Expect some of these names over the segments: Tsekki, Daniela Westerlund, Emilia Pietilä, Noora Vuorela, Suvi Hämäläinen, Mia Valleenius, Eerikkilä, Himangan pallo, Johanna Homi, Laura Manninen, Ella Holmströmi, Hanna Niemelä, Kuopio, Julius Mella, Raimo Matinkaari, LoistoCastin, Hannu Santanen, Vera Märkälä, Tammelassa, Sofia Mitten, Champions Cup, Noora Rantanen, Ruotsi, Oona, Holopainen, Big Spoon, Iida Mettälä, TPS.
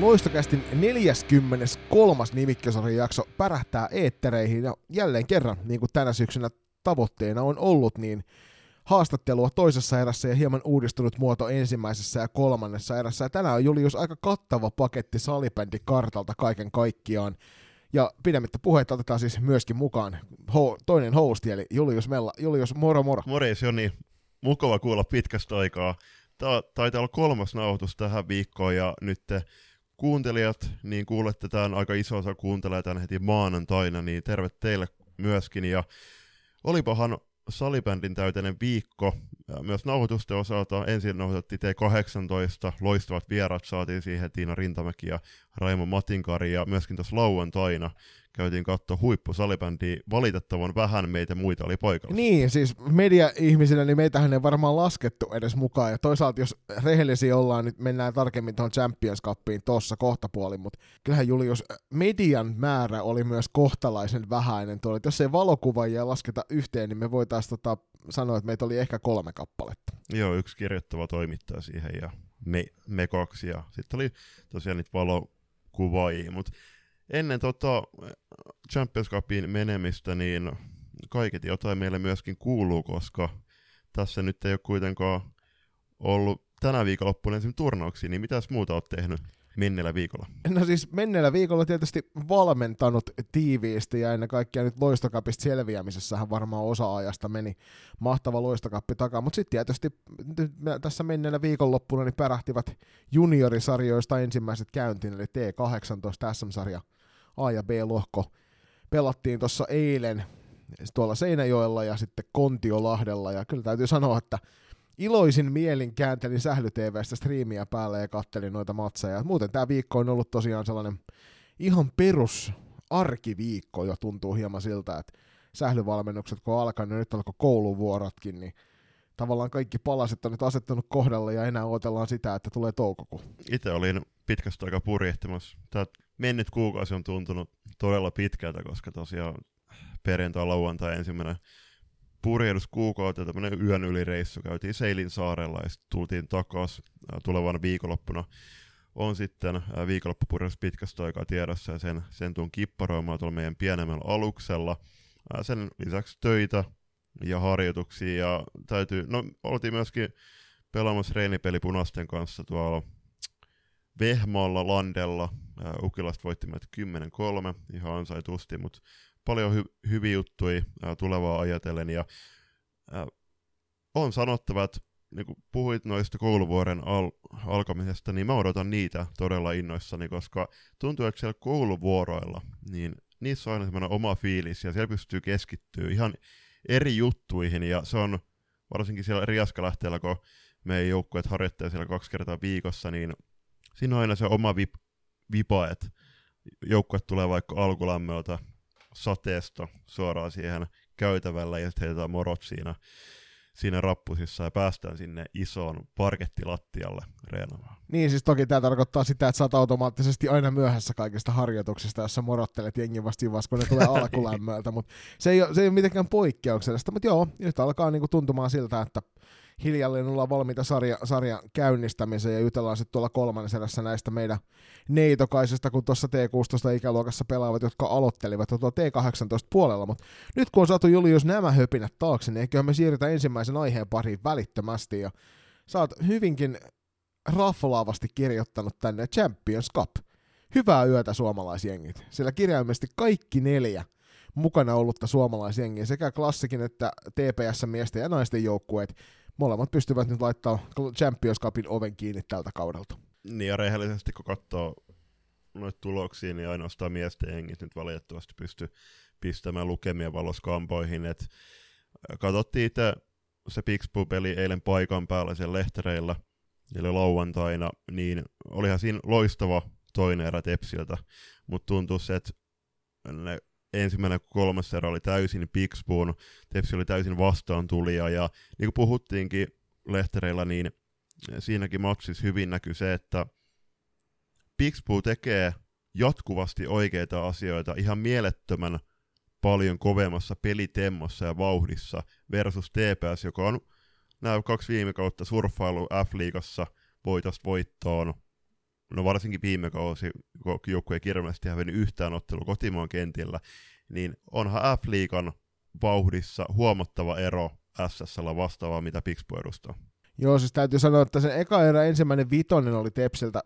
LoistoCastin 43. nimikkisarjan jakso pärähtää eettereihin ja jälleen kerran, niin kuin tänä syksynä tavoitteena on ollut, niin haastattelua toisessa erässä ja hieman uudistunut muoto ensimmäisessä ja kolmannessa erässä. Ja tänään on Julius aika kattava paketti salibändi kartalta kaiken kaikkiaan. Ja pidemmittä puheita otetaan siis myöskin mukaan toinen hosti eli Julius Mella. Julius, moro moro. Morjes Joni, mukava kuulla pitkästä aikaa. Taitaa olla kolmas nauhoitus tähän viikkoon ja nyt kuuntelijat, niin kuulette tämän, aika iso osa kuuntelee tämän heti maanantaina, niin terve teille myöskin. Ja olipahan salibändin täyteinen viikko, myös nauhoitusten osalta. Ensin nauhoitettiin T18, loistavat vieraat saatiin siihen, Tiina Rintamäki ja Raimo Matinkaari, ja myöskin tuossa lauantaina käytiin katsoa huippusalibändiä, valitettavan vähän meitä muita oli paikalla. Niin, siis media-ihmisinä, niin meitähän ei varmaan laskettu edes mukaan, ja toisaalta jos rehellisiä ollaan, niin mennään tarkemmin tuohon Champions Cupiin tuossa kohtapuolin, mutta kyllähän Julius, median määrä oli myös kohtalaisen vähäinen tuolla, jos ei valokuvaajia lasketa yhteen, niin me voitaisiin sanoa, että meitä oli ehkä 3 kappaletta. Joo, yksi kirjoittava toimittaja siihen, ja me 2, ja sitten oli tosiaan niitä valokuvaajia, mutta ennen Champions Cupin menemistä, niin kaiketi jotain meille myöskin kuuluu, koska tässä nyt ei ole kuitenkaan ollut tänä viikonloppuna esimerkiksi turnauksia, niin mitäs muuta olet tehnyt menneellä viikolla? No siis menneellä viikolla tietysti valmentanut tiiviisti ja ennen kaikkea nyt LoistoCupista selviämisessähän varmaan osa ajasta meni mahtava LoistoCup takaa, mutta sitten tietysti tässä menneellä viikonloppuna niin pärähtivät juniorisarjoista ensimmäiset käyntiin, eli T18 SM-sarja A- ja B-lohko pelattiin tuossa eilen tuolla Seinäjoella ja sitten Kontiolahdella, ja kyllä täytyy sanoa, että iloisin mielin kääntelin SählyTV:stä striimiä päälle ja kattelin noita matseja. Muuten tämä viikko on ollut tosiaan sellainen ihan perus arkiviikko, jo tuntuu hieman siltä, että sählyvalmennukset kun alkaa, niin nyt alkoi kouluvuorotkin, niin tavallaan kaikki palaset on nyt asettanut kohdalle ja enää odotellaan sitä, että tulee toukokuu. Itse olin pitkästä aikaa purjehtimassa. Tämä mennyt kuukausi on tuntunut todella pitkältä, koska tosiaan perjantai-lauantai ensimmäinen purjehduskuukautta, tämmöinen yön ylireissu, käytiin Seilin saarella ja sitten tultiin takaisin tulevana viikonloppuna. On sitten viikonloppupurjehdus pitkästä aikaa tiedossa ja sen tuun kipparoimaan tuolla meidän pienemmällä aluksella. Sen lisäksi töitä ja harjoituksia ja oltiin myöskin pelaamassa reinipeli punaisten kanssa tuolla Vehmaalla, Landella. Ukilaiset voitti meitä 10-3, ihan ansaitusti, mutta paljon hyviä juttuja tulevaa ajatellen, ja on sanottava, että niin kun puhuit noista kouluvuoren alkamisesta, niin mä odotan niitä todella innoissani, koska tuntuu, että siellä kouluvuoroilla, niin niissä on aina semmoinen oma fiilis, ja siellä pystyy keskittyä ihan eri juttuihin, ja se on varsinkin siellä Riaskalähteellä, kun meidän joukkueet harjoittaa siellä 2 kertaa viikossa, niin siinä on aina se oma vipa, että joukkueet tulee vaikka alkulämmöltä, sateesta suoraan siihen käytävällä ja sitten heitetään morot siinä rappusissa ja päästään sinne isoon parkettilattialle reenaamaan. Niin siis toki tämä tarkoittaa sitä, että sä oot automaattisesti aina myöhässä kaikista harjoituksista, jos sä morottelet jengin vasta vasta, kun ne tulee alkulämmöltä, mutta se ei ole mitenkään poikkeuksellista, mutta joo, nyt alkaa niinku tuntumaan siltä, että hiljalleen ollaan valmiita sarjan käynnistämiseen ja jutellaan sitten tuolla kolmannessa erässä näistä meidän neitokaisista, kun tuossa T16-ikäluokassa pelaavat, jotka aloittelivat tuolla T18 puolella, mutta nyt kun on saatu Julius nämä höpinät taakse, niin eiköhän me siirrytään ensimmäisen aiheen pariin välittömästi ja sä oot hyvinkin raflaavasti kirjoittanut tänne Champions Cup. Hyvää yötä suomalaisjengit, sillä kirjaimellisesti kaikki 4 mukana ollutta suomalaisjengiä, sekä klassikin että TPS-miesten ja naisten joukkueet, molemmat pystyvät nyt laittamaan Champions Cupin oven kiinni tältä kaudelta. Niin ja rehellisesti kun katsoo noita tuloksia, niin ainoastaan miesten jengit nyt valitettavasti pystyy pistämään lukemia valoskampoihin. Et katsottiin itse se Pixbo-peli eilen paikan päällä siellä lehtereillä, eli lauantaina, niin olihan siinä loistava toinen erä Tepsiltä, mutta tuntui se, että ne ensimmäinen 3. erä oli täysin Big Spoon, Tepsi oli täysin vastaantulija, ja niin kuin puhuttiinkin lehtereillä, niin siinäkin matsissa hyvin näkyy se, että Big Spoon tekee jatkuvasti oikeita asioita ihan mielettömän paljon kovemmassa pelitemmossa ja vauhdissa versus TPS, joka on nämä 2 viime kautta surffailu F-liigassa voitosta voittoon no varsinkin viime kausi, kun joukkue kirjallisesti hävinnyt yhtään ottelua kotimaan kentillä, niin onhan F-liigan vauhdissa huomattava ero SS:llä vastaavaa, mitä Pixbo edustaa. Joo, siis täytyy sanoa, että sen eka erä ensimmäinen vitonen oli Tepsiltä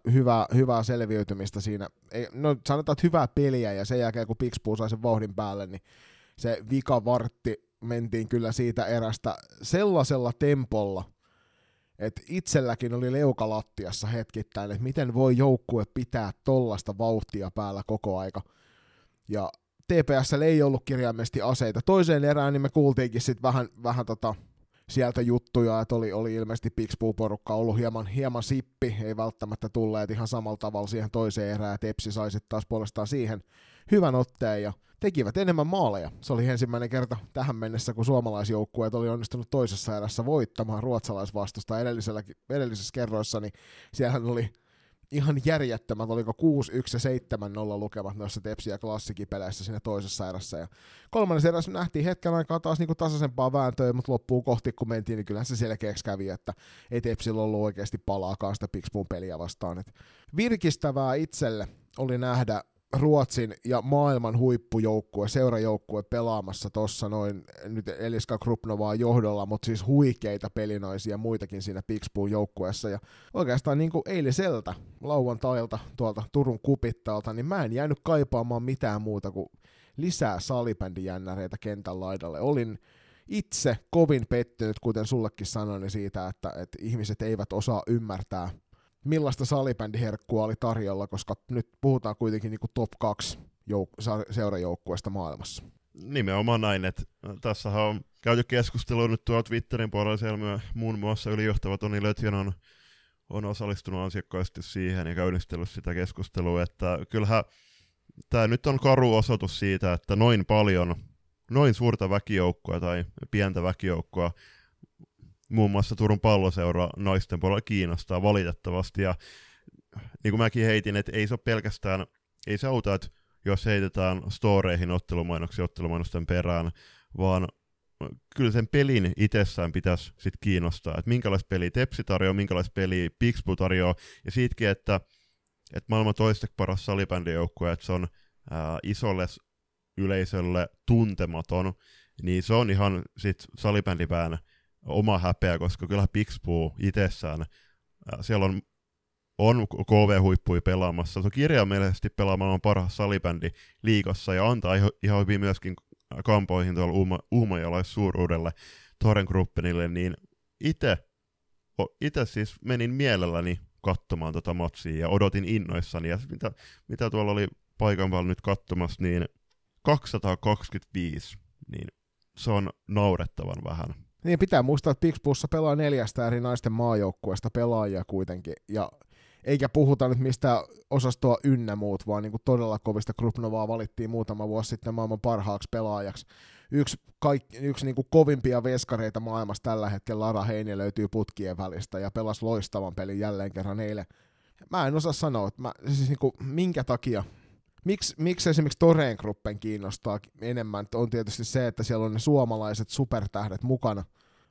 hyvää selviytymistä siinä. Ei, no sanotaan, että hyvää peliä, ja sen jälkeen kun Pixbo sai sen vauhdin päälle, niin se vika vartti mentiin kyllä siitä erästä sellaisella tempolla, että itselläkin oli leukalattiassa hetkittäin, että miten voi joukkue pitää tollasta vauhtia päällä koko aika. Ja TPS:llä ei ollut kirjaimellisesti aseita. Toiseen erään niin me kuultiinkin sitten vähän sieltä juttuja, että oli ilmeisesti Pixbo-porukka ollut hieman sippi, ei välttämättä tulleet ihan samalla tavalla siihen toiseen erään, että Tepsi sai sitten taas puolestaan siihen hyvän otteen ja tekivät enemmän maaleja. Se oli ensimmäinen kerta tähän mennessä, kun suomalaisjoukkueet oli onnistunut toisessa erässä voittamaan ruotsalaisvastusta edellisissä kerroissa, niin siellähän oli ihan järjettömät, oliko 6-1 ja 7-0 lukemat noissa Tepsi- ja klassikipeleissä siinä toisessa erässä. Ja kolmannessa erässä nähtiin hetken aikaa taas niinku tasaisempaa vääntöä, mutta loppuun kohti kun mentiin, niin kyllähän se selkeäksi kävi, että ei Tepsillä ollut oikeasti palaakaan sitä Pixbon peliä vastaan. Et virkistävää itselle oli nähdä Ruotsin ja maailman huippujoukkue, seurajoukkue pelaamassa tuossa noin nyt Eliska Krupnovaa johdolla, mutta siis huikeita pelinaisia muitakin siinä Pixbon joukkueessa. Ja oikeastaan niin kuin eiliseltä lauantailta tuolta Turun Kupittaalta, niin mä en jäänyt kaipaamaan mitään muuta kuin lisää salibändijännäreitä kentän laidalle. Olin itse kovin pettynyt, kuten sullekin sanoin, siitä, että ihmiset eivät osaa ymmärtää, millaista salibändiherkkua oli tarjolla, koska nyt puhutaan kuitenkin niin kuin top 2 seurajoukkueesta maailmassa. Nimenomaan näin, että tässähän on käyty keskustelua nyt tuolla Twitterin puolella, siellä muun muassa ylijohtava Toni Lötjön on osallistunut ansiokkaasti siihen ja käynnistellyt sitä keskustelua, että kyllähän tämä nyt on karu osoitus siitä, että noin paljon, noin suurta väkijoukkoa tai pientä väkijoukkoa muun muassa Turun palloseura naisten puolella kiinnostaa valitettavasti, ja niin kuin mäkin heitin, että ei se ole pelkästään, ei se auta, että jos heitetään storeihin ottelumainoksia ottelumainosten perään, vaan kyllä sen pelin itsessään pitäisi sit kiinnostaa, että minkälaista peliä Tepsi tarjoaa, minkälaista peliä Pixbo tarjoaa, ja siitäkin, että maailman toiseksi paras salibändijoukkue, että se on isolle yleisölle tuntematon, niin se on ihan sit salibändipään oma häpeä, koska kyllähän Pixbo itsessään, siellä on KV-huippuja pelaamassa, se on kirjaimellisesti pelaamaan parhaassa salibändi liigassa ja antaa ihan hyvin myöskin kampoihin tuolla uumajalaissuuruudelle Thorengrupenille, niin itse siis menin mielelläni katsomaan tota matsia ja odotin innoissani, ja mitä tuolla oli paikan päällä nyt katsomassa, niin 225, niin se on naurettavan vähän. Niin pitää muistaa, että Pixbossa pelaa 4 eri naisten maajoukkueesta pelaajia kuitenkin, ja eikä puhuta nyt mistään osastoa ynnä muut, vaan niin kuin todella kovista. Krupnovaa valittiin muutama vuosi sitten maailman parhaaksi pelaajaksi. Yksi niin kuin kovimpia veskareita maailmassa tällä hetkellä, Lara Heini, löytyy putkien välistä ja pelasi loistavan pelin jälleen kerran eilen. Mä en osaa sanoa, että siis niin kuin, minkä takia. Miksi esimerkiksi Thorengruppen kiinnostaa enemmän, on tietysti se, että siellä on ne suomalaiset supertähdet mukana,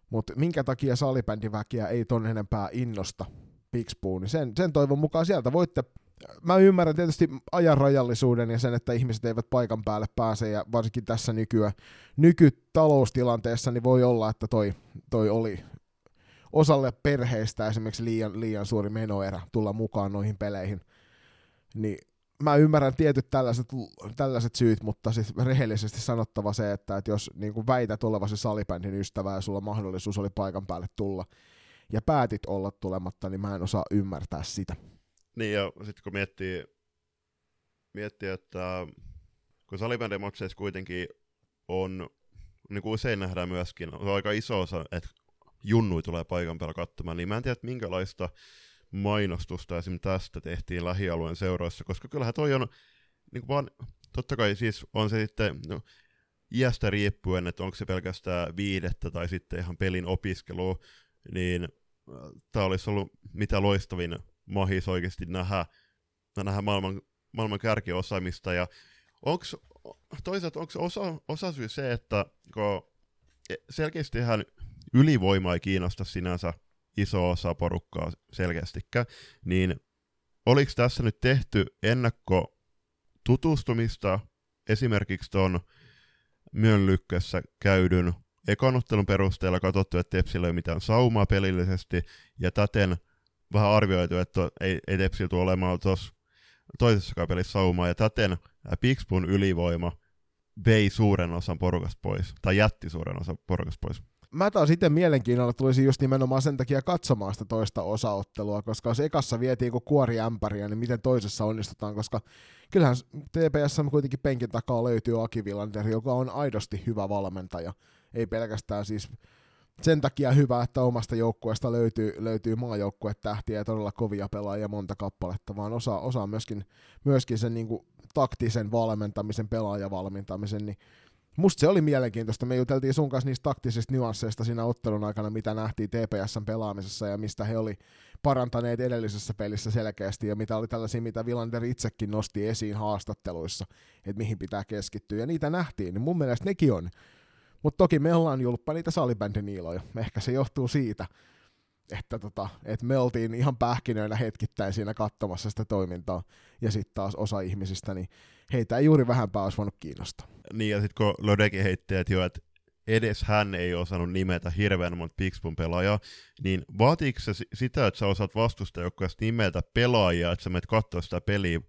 mutta minkä takia salibändiväkiä ei ton enempää innosta Pixboon, niin sen toivon mukaan sieltä voitte. Mä ymmärrän tietysti ajan rajallisuuden ja sen, että ihmiset eivät paikan päälle pääse, ja varsinkin tässä nykytaloustilanteessa niin voi olla, että toi oli osalle perheistä esimerkiksi liian suuri menoerä tulla mukaan noihin peleihin, niin mä ymmärrän tietyt tällaiset syyt, mutta siis rehellisesti sanottava se, että jos niin kuin väität olevasi salibändin ystävää ja sulla mahdollisuus oli paikan päälle tulla ja päätit olla tulematta, niin mä en osaa ymmärtää sitä. Niin, ja sitten kun miettii, että kun salibändimatseissa kuitenkin on, niin kuin usein nähdään myöskin, on aika iso osa, että junnui tulee paikan päälle katsomaan, niin mä en tiedä, että minkälaista mainostusta esimerkiksi tästä tehtiin lähialueen seuroissa, koska kyllähän toi on niin vaan, totta kai siis on se sitten iästä riippuen, että onko se pelkästään viihdettä tai sitten ihan pelin opiskelua, niin tää olisi ollut mitä loistavin mahis oikeasti nähdä maailman kärkiosaamista, ja onko osasyy se, että selkeästi ihan ylivoima ei kiinnosta sinänsä iso osa porukkaa selkeästikään, niin oliko tässä nyt tehty ennakkotutustumista esimerkiksi tuon Möllykkessä käydyn ekanottelun perusteella katsottu, että Tepsillä ei ole mitään saumaa pelillisesti, ja täten vähän arvioitu, että ei Tepsillä tule olemaan tuossa toisessakaan pelissä saumaa, ja täten Big Spoon ylivoima vei suuren osan porukasta pois, tai jätti suuren osan porukasta pois. Mä taas itse mielenkiinnolla tulisin just nimenomaan sen takia katsomaan sitä toista osaottelua, koska jos ekassa vietiin kuin kuoriämpäriä, niin miten toisessa onnistutaan, koska kyllähän TPS kuitenkin penkin takaa löytyy Aki Vilander, joka on aidosti hyvä valmentaja. Ei pelkästään siis sen takia hyvä, että omasta joukkueesta löytyy maajoukkuetähtiä ja todella kovia pelaajia monta kappaletta, vaan osaa myöskin sen niin kuin taktisen valmentamisen, pelaajavalmentamisen, niin musta se oli mielenkiintoista. Me juteltiin sun kanssa niistä taktisista nyansseista siinä ottelun aikana, mitä nähtiin TPS:n pelaamisessa ja mistä he oli parantaneet edellisessä pelissä selkeästi ja mitä oli tällaisia, mitä Vilander itsekin nosti esiin haastatteluissa, että mihin pitää keskittyä ja niitä nähtiin, niin mun mielestä nekin on. Mutta toki me ollaan julppa niitä salibändin iloja. Ehkä se johtuu siitä, että et me oltiin ihan pähkinöinä hetkittäin siinä katsomassa sitä toimintaa ja sitten taas osa ihmisistä, niin heitä ei juuri vähänpä olisi voinut kiinnostaa. Niin, ja sitten kun Lodekin heittää, että jo, että edes hän ei osannut nimetä hirveän monta Pixbon pelaajaa, niin vaatiiko se sitä, että sä osaat vastustajoukkueesta nimetä pelaajia, että sä menet katsoa sitä peliä?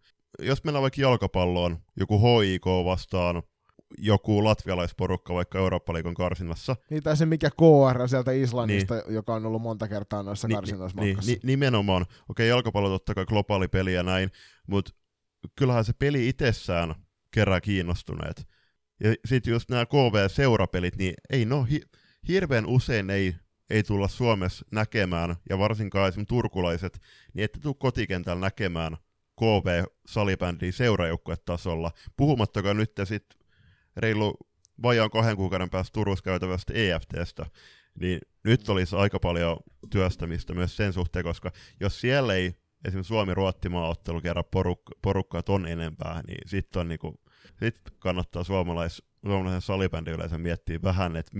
Jos mennään vaikka jalkapalloon, joku HIK vastaan, joku latvialaisporukka vaikka Eurooppa-liigon karsinnassa. Niin, tai se mikä KR sieltä Islannista, niin, joka on ollut monta kertaa noissa karsinnoissa. Nimenomaan. Okei, jalkapallo totta kai globaali peli ja näin, mutta kyllähän se peli itsessään kerää kiinnostuneet. Ja sitten just nämä KV-seurapelit, niin ei no, hirveän usein ei tulla Suomessa näkemään, ja varsinkaan esimerkiksi turkulaiset, niin ette tule kotikentällä näkemään KV-salibändiä seurajoukkuetasolla. Puhumattakaan nyt sitten reilu vajaan 2 kuukauden päästä Turussa käytävästä EFT:stä, niin nyt olisi aika paljon työstämistä myös sen suhteen, koska jos siellä ei esimerkiksi Suomi-Ruotti-maaottelu kerran porukkaa ton enempää, niin sitten niinku, kannattaa suomalaisen salibändin yleensä miettiä vähän, että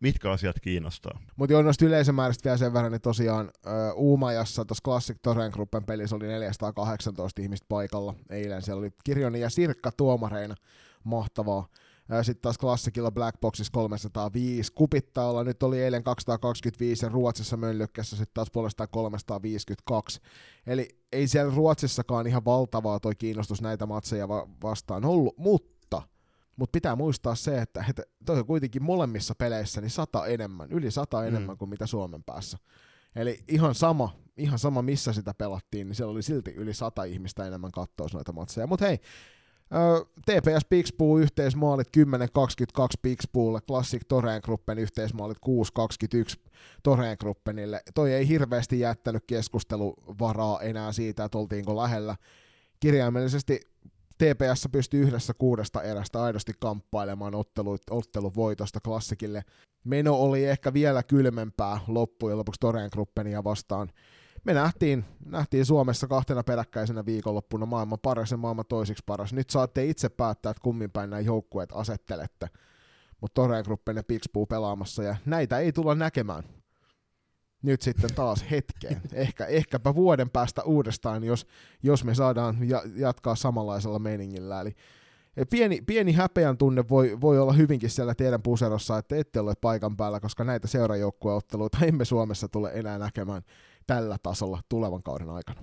mitkä asiat kiinnostaa. Mutta joo, noista yleisömääristä vielä sen verran, niin tosiaan Uumajassa tuossa Classic Thorengruppen pelissä oli 418 ihmistä paikalla eilen. Siellä oli Kirjonen ja Sirkka tuomareina. Mahtavaa. Sitten taas klassikilla Black Boxissa 305. Kupittaalla nyt oli eilen 225 ja Ruotsissa Möllykkässä sitten taas puolestaan 352. Eli ei siellä Ruotsissakaan ihan valtavaa toi kiinnostus näitä matseja vastaan ollut, mutta pitää muistaa se, että toi on kuitenkin molemmissa peleissä niin 100 enemmän, yli 100 enemmän kuin mitä Suomen päässä. Eli ihan sama missä sitä pelattiin, niin siellä oli silti yli 100 ihmistä enemmän kattois noita matseja. Mutta hei, TPS Pixbo yhteismaalit 10-22 Pixbolle, Classic Thorengruppen yhteismaalit 6-21 Thorengrupenille. Toi ei hirveästi jättänyt keskusteluvaraa enää siitä, että oltiinko lähellä. Kirjaimellisesti TPS pystyi yhdessä 6 erästä aidosti kamppailemaan otteluvoitosta Classicille. Meno oli ehkä vielä kylmempää loppujen lopuksi Thorengruppenia vastaan. Me nähtiin Suomessa 2 peräkkäisenä viikonloppuna maailman paras ja maailman toisiksi paras. Nyt saatte itse päättää, että kummin päin nämä joukkueet asettelette. Mutta Thorengruppen ja Pixbo pelaamassa ja näitä ei tulla näkemään. Nyt sitten taas hetkeen. Ehkäpä vuoden päästä uudestaan, jos me saadaan jatkaa samanlaisella meiningillä. Eli pieni häpeän tunne voi olla hyvinkin siellä teidän puserossa, että ette ole paikan päällä, koska näitä seurajoukkueotteluita emme Suomessa tule enää näkemään tällä tasolla tulevan kauden aikana.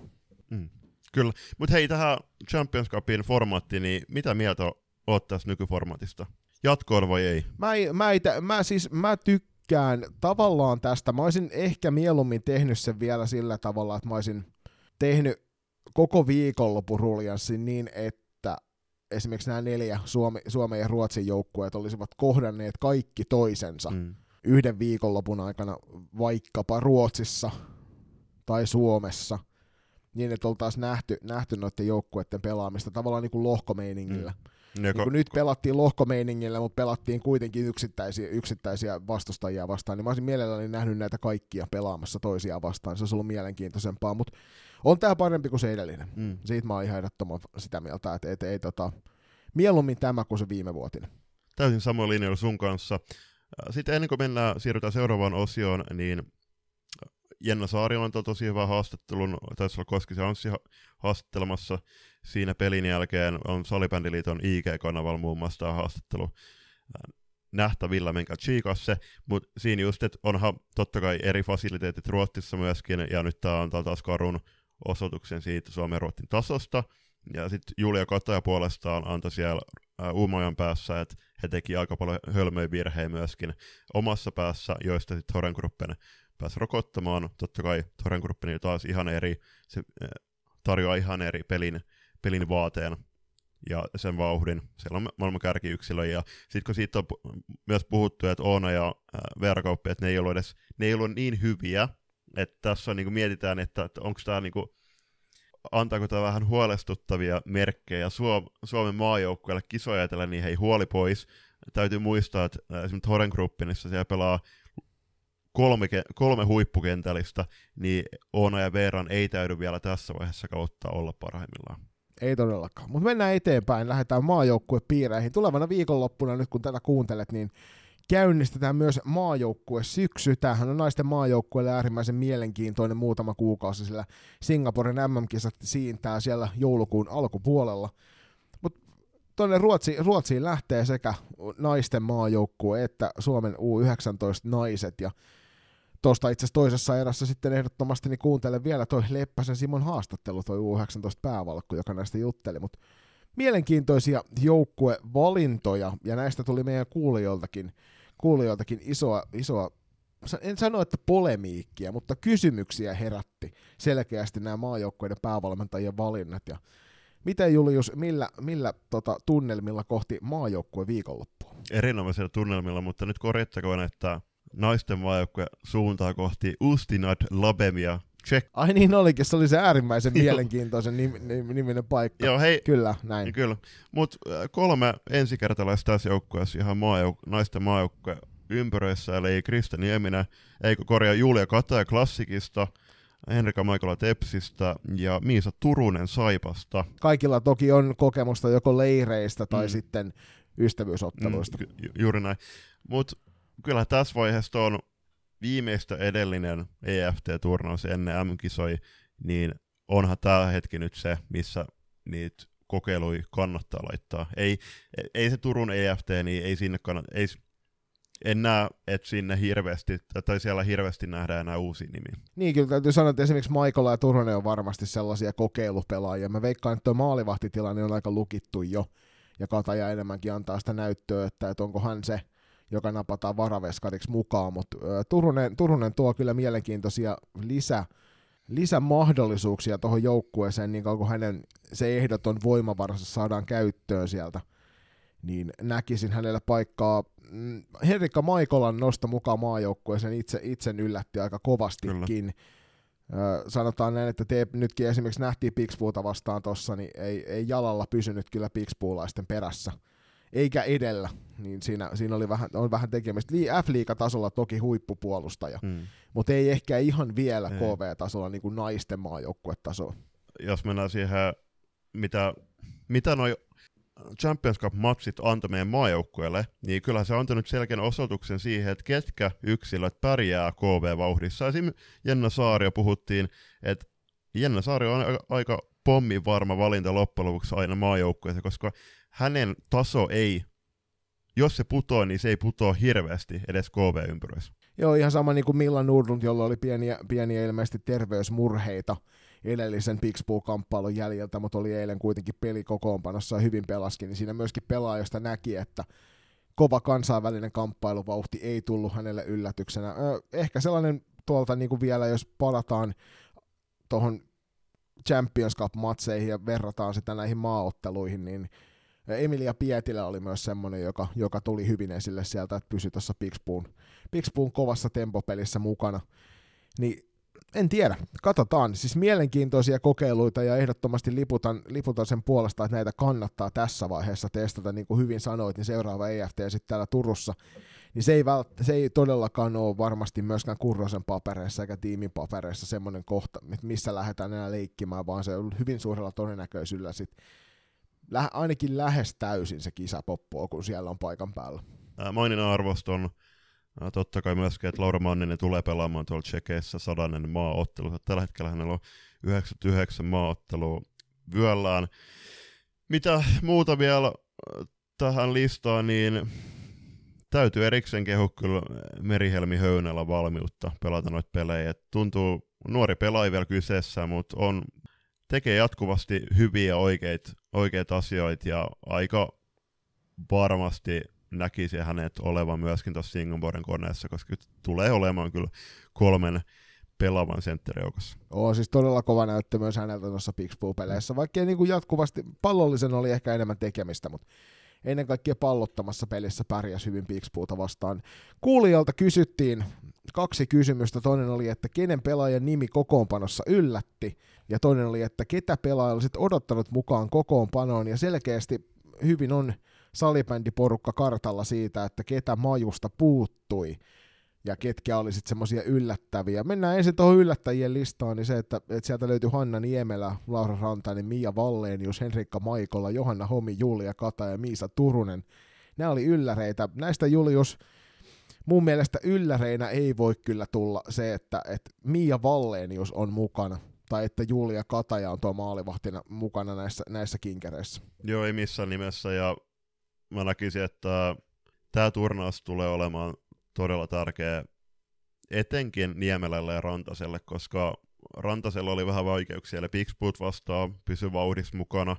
Kyllä, mutta hei, tähän Champions Cupin formaattiin, niin mitä mieltä oot tässä nykyformaatista? Jatkoon vai ei? Mä tykkään tavallaan tästä. Mä olisin ehkä mieluummin tehnyt sen vielä sillä tavalla, että mä olisin tehnyt koko viikonlopun ruljanssin niin, että esimerkiksi nämä 4 Suomen ja Ruotsin joukkueet olisivat kohdanneet kaikki toisensa yhden viikonlopun aikana vaikkapa Ruotsissa tai Suomessa, niin että oltaisiin nähty noiden joukkueiden pelaamista tavallaan niin kuin lohkomeiningillä. Niin nyt pelattiin lohkomeiningillä, mutta pelattiin kuitenkin yksittäisiä vastustajia vastaan, niin mä olisin mielelläni nähnyt näitä kaikkia pelaamassa toisiaan vastaan, se olisi ollut mielenkiintoisempaa, mutta on tämä parempi kuin se edellinen. Siitä mä oon ihan ehdottoman sitä mieltä, että mieluummin tämä kuin se viimevuotinen. Täysin samoin linjoilla sun kanssa. Sitten ennen kuin siirrytään seuraavaan osioon, niin Jenna Saari on tosi hyvä haastattelun, tässä on Koskisen Anssi haastattelemassa siinä pelin jälkeen, on Salibändiliiton IG-kanavalla muun muassa tämä haastattelu nähtävillä, minkä tsiikas se, mutta siinä just, että onhan totta kai eri fasiliteetit Ruotsissa myöskin, ja nyt tämä antaa taas karun osoituksen siitä Suomen ja Ruotsin tasosta, ja sitten Julia Kataja puolestaan antoi siellä Uumajan päässä, että he teki aika paljon hölmöjä virheitä myöskin omassa päässä, joista sitten Thorengruppen pääsi rokottamaan. Totta kai Thorengruppen taas ihan eri, se tarjoaa ihan eri pelin vaateen ja sen vauhdin. Siellä on maailman kärkiyksilöjä. Ja sitten kun siitä on myös puhuttu, että Oona ja Vera Kauppi, että ne ei ollut niin hyviä, että tässä on, niin kuin mietitään, että onko tämä niin kuin, antaako tämä vähän huolestuttavia merkkejä Suomen maajoukkueelle kisoja ajatella, niin hei huoli pois. Täytyy muistaa, että esimerkiksi Thorengruppenissä siellä pelaa kolme huippukentällistä, niin Oona ja Veeran ei täydy vielä tässä vaiheessa kautta olla parhaimmillaan. Ei todellakaan, mutta mennään eteenpäin, lähdetään maajoukkuepiireihin. Tulevana viikonloppuna, nyt kun tätä kuuntelet, niin käynnistetään myös maajoukkue syksy. Tämähän on naisten maajoukkueelle äärimmäisen mielenkiintoinen muutama kuukausi, sillä Singaporen MM-kisat siintää siellä joulukuun alkupuolella. Mutta tuonne Ruotsiin lähtee sekä naisten maajoukkue että Suomen U19-naiset. Ja tuosta itse asiassa toisessa erässä sitten ehdottomasti niin kuuntelen vielä toi Leppäsen Simon haastattelu, toi U19-päävalkku, joka näistä jutteli. Mut mielenkiintoisia joukkuevalintoja, ja näistä tuli meidän kuulijoiltakin isoa, en sano, että polemiikkia, mutta kysymyksiä herätti selkeästi nämä maajoukkueiden päävalmentajien valinnat. Ja miten Julius, millä tunnelmilla kohti maajoukkue viikonloppua? Erinomaisella tunnelmilla, mutta nyt korjattakoon, että naisten maajoukkue suuntaa kohti Ustinad Labemia. Check. Ai niin olikin, se oli se äärimmäisen mielenkiintoisen niminen paikka. Joo, hei. Kyllä, näin. Kyllä. Mutta kolme ensikertalaista tässä joukkueessa ihan naisten maajoukkue ympyröissä, eli Krista Nieminen, Julia Kataja Klassikista, Henrika Maikola Tepsistä ja Miisa Turunen Saipasta. Kaikilla toki on kokemusta joko leireistä tai sitten ystävyysotteluista. Juuri näin. Mutta kyllä tässä vaiheessa on viimeistä edellinen EFT-turnaus ennen MM-kisoja, niin onhan tämä hetki nyt se, missä niitä kokeiluja kannattaa laittaa. Ei se Turun EFT, niin ei sinne kannata, en näe, että sinne hirveästi, tai siellä hirveästi nähdään enää uusia nimiä. Niin, kyllä täytyy sanoa, että esimerkiksi Maikola ja Turunen on varmasti sellaisia kokeilupelaajia. Mä veikkaan, että tuo maalivahtitilanne on aika lukittu jo, ja Kataja enemmänkin antaa sitä näyttöä, että onko hän se, joka napataan varaveskariksi mukaan, mutta Turunen tuo kyllä mielenkiintoisia lisämahdollisuuksia tuohon joukkueeseen, niin kauan kuin hänen se ehdoton voimavaransa saadaan käyttöön sieltä, niin näkisin hänellä paikkaa. Henrikka Maikolan nosto mukaan maajoukkueeseen itse yllätti aika kovastikin. Kyllä. Sanotaan näin, että nytkin esimerkiksi nähtiin Pixboota vastaan tuossa, niin ei jalalla pysynyt kyllä Pixboolaisten perässä. Eikä edellä, niin siinä oli vähän tekemistä. F-liigatasolla toki huippupuolustaja, mutta ei ehkä ihan vielä KV-tasolla niin kuin naisten maajoukkuetasolla. Jos mennään siihen, mitä noi Champions Cup-matsit antoi meidän maajoukkueelle, niin kyllä se on antanut selkeän osoituksen siihen, että ketkä yksilöt pärjää KV-vauhdissa. Esimerkiksi Jenna Saario puhuttiin, että Jenna Saario on aika pomminvarma valinta loppujen lopuksi aina maajoukkueessa, koska hänen taso ei, jos se putoo, niin se ei putoa hirveästi edes KV-ympyröissä. Joo, ihan sama niin kuin Milla Nurdlund, jolla oli pieniä ilmeisesti terveysmurheita edellisen Pixbo-kamppailun jäljeltä, mutta oli eilen kuitenkin pelikokoonpanossa ja hyvin pelaskin, niin siinä myöskin pelaajasta näki, että kova kansainvälinen kamppailuvauhti ei tullut hänelle yllätyksenä. Ehkä sellainen tuolta niin kuin vielä, jos palataan tuohon Champions Cup-matseihin ja verrataan sitä näihin maaotteluihin, niin Emilia Pietilä oli myös semmoinen, joka tuli hyvin esille sieltä, että pysyi tuossa Pixboon kovassa tempopelissä mukana. Niin en tiedä, katsotaan. Siis mielenkiintoisia kokeiluita ja ehdottomasti liputan sen puolesta, että näitä kannattaa tässä vaiheessa testata. Niin kuin hyvin sanoit, niin seuraava EFT sitten täällä Turussa. Niin se ei todellakaan ole varmasti myöskään Kurrosen papereissa eikä tiimin papereissa semmoinen kohta, missä lähdetään enää leikkimään, vaan se on hyvin suurella todennäköisyydellä sitten ainakin lähes täysin se kisa poppoo, kun siellä on paikan päällä. Maininnan arvoston Totta kai myöskin, että Laura Manninen tulee pelaamaan tuolla Tsekeissä 100. maaottelussa. Tällä hetkellä hänellä on 99 maaottelua vyöllään. Mitä muuta vielä tähän listaan, niin täytyy erikseen kehua kyllä Merihelmi Höynälä valmiutta pelata noita pelejä. Tuntuu nuori pelaaja vielä kyseessä, mutta on, tekee jatkuvasti hyviä oikeita asioita ja aika varmasti näkisi hänet olevan myöskin tuossa Singaporen koneessa, koska tulee olemaan kyllä 3 pelaavan sentterijoukossa. Oo, siis todella kova näyttö myös häneltä tuossa Pixbo-peleissä, vaikkei niin kuin jatkuvasti pallollisen oli ehkä enemmän tekemistä, mutta ennen kaikkea pallottamassa pelissä pärjäs hyvin Pixboota vastaan. Kuulijalta kysyttiin 2 kysymystä. Toinen oli, että kenen pelaajan nimi kokoonpanossa yllätti, ja toinen oli, että ketä pelaajaa olisit odottanut mukaan kokoonpanoon, ja selkeästi hyvin on salibändiporukka kartalla siitä, että ketä majusta puuttui ja ketkä oli sitten semmoisia yllättäviä. Mennään ensin tuohon yllättäjien listaan, niin se, että sieltä löytyi Hanna Niemelä, Laura Rantainen, Mia Valleenius, Henrika Maikola, Johanna Homi, Julia Kataja ja Miisa Turunen. Nämä oli ylläreitä. Näistä Julius, mun mielestä ylläreinä ei voi kyllä tulla se, että Mia Valleenius on mukana, tai että Julia Kataja on tuo maalivahtina mukana näissä kinkereissä. Joo, ei missään nimessä, ja mä näkisin, että tämä turnaus tulee olemaan todella tärkeä etenkin Niemelälle ja Rantaselle, koska Rantasella oli vähän vaikeuksia, eli Big Spoon vastaan pysyi vauhdissa mukana,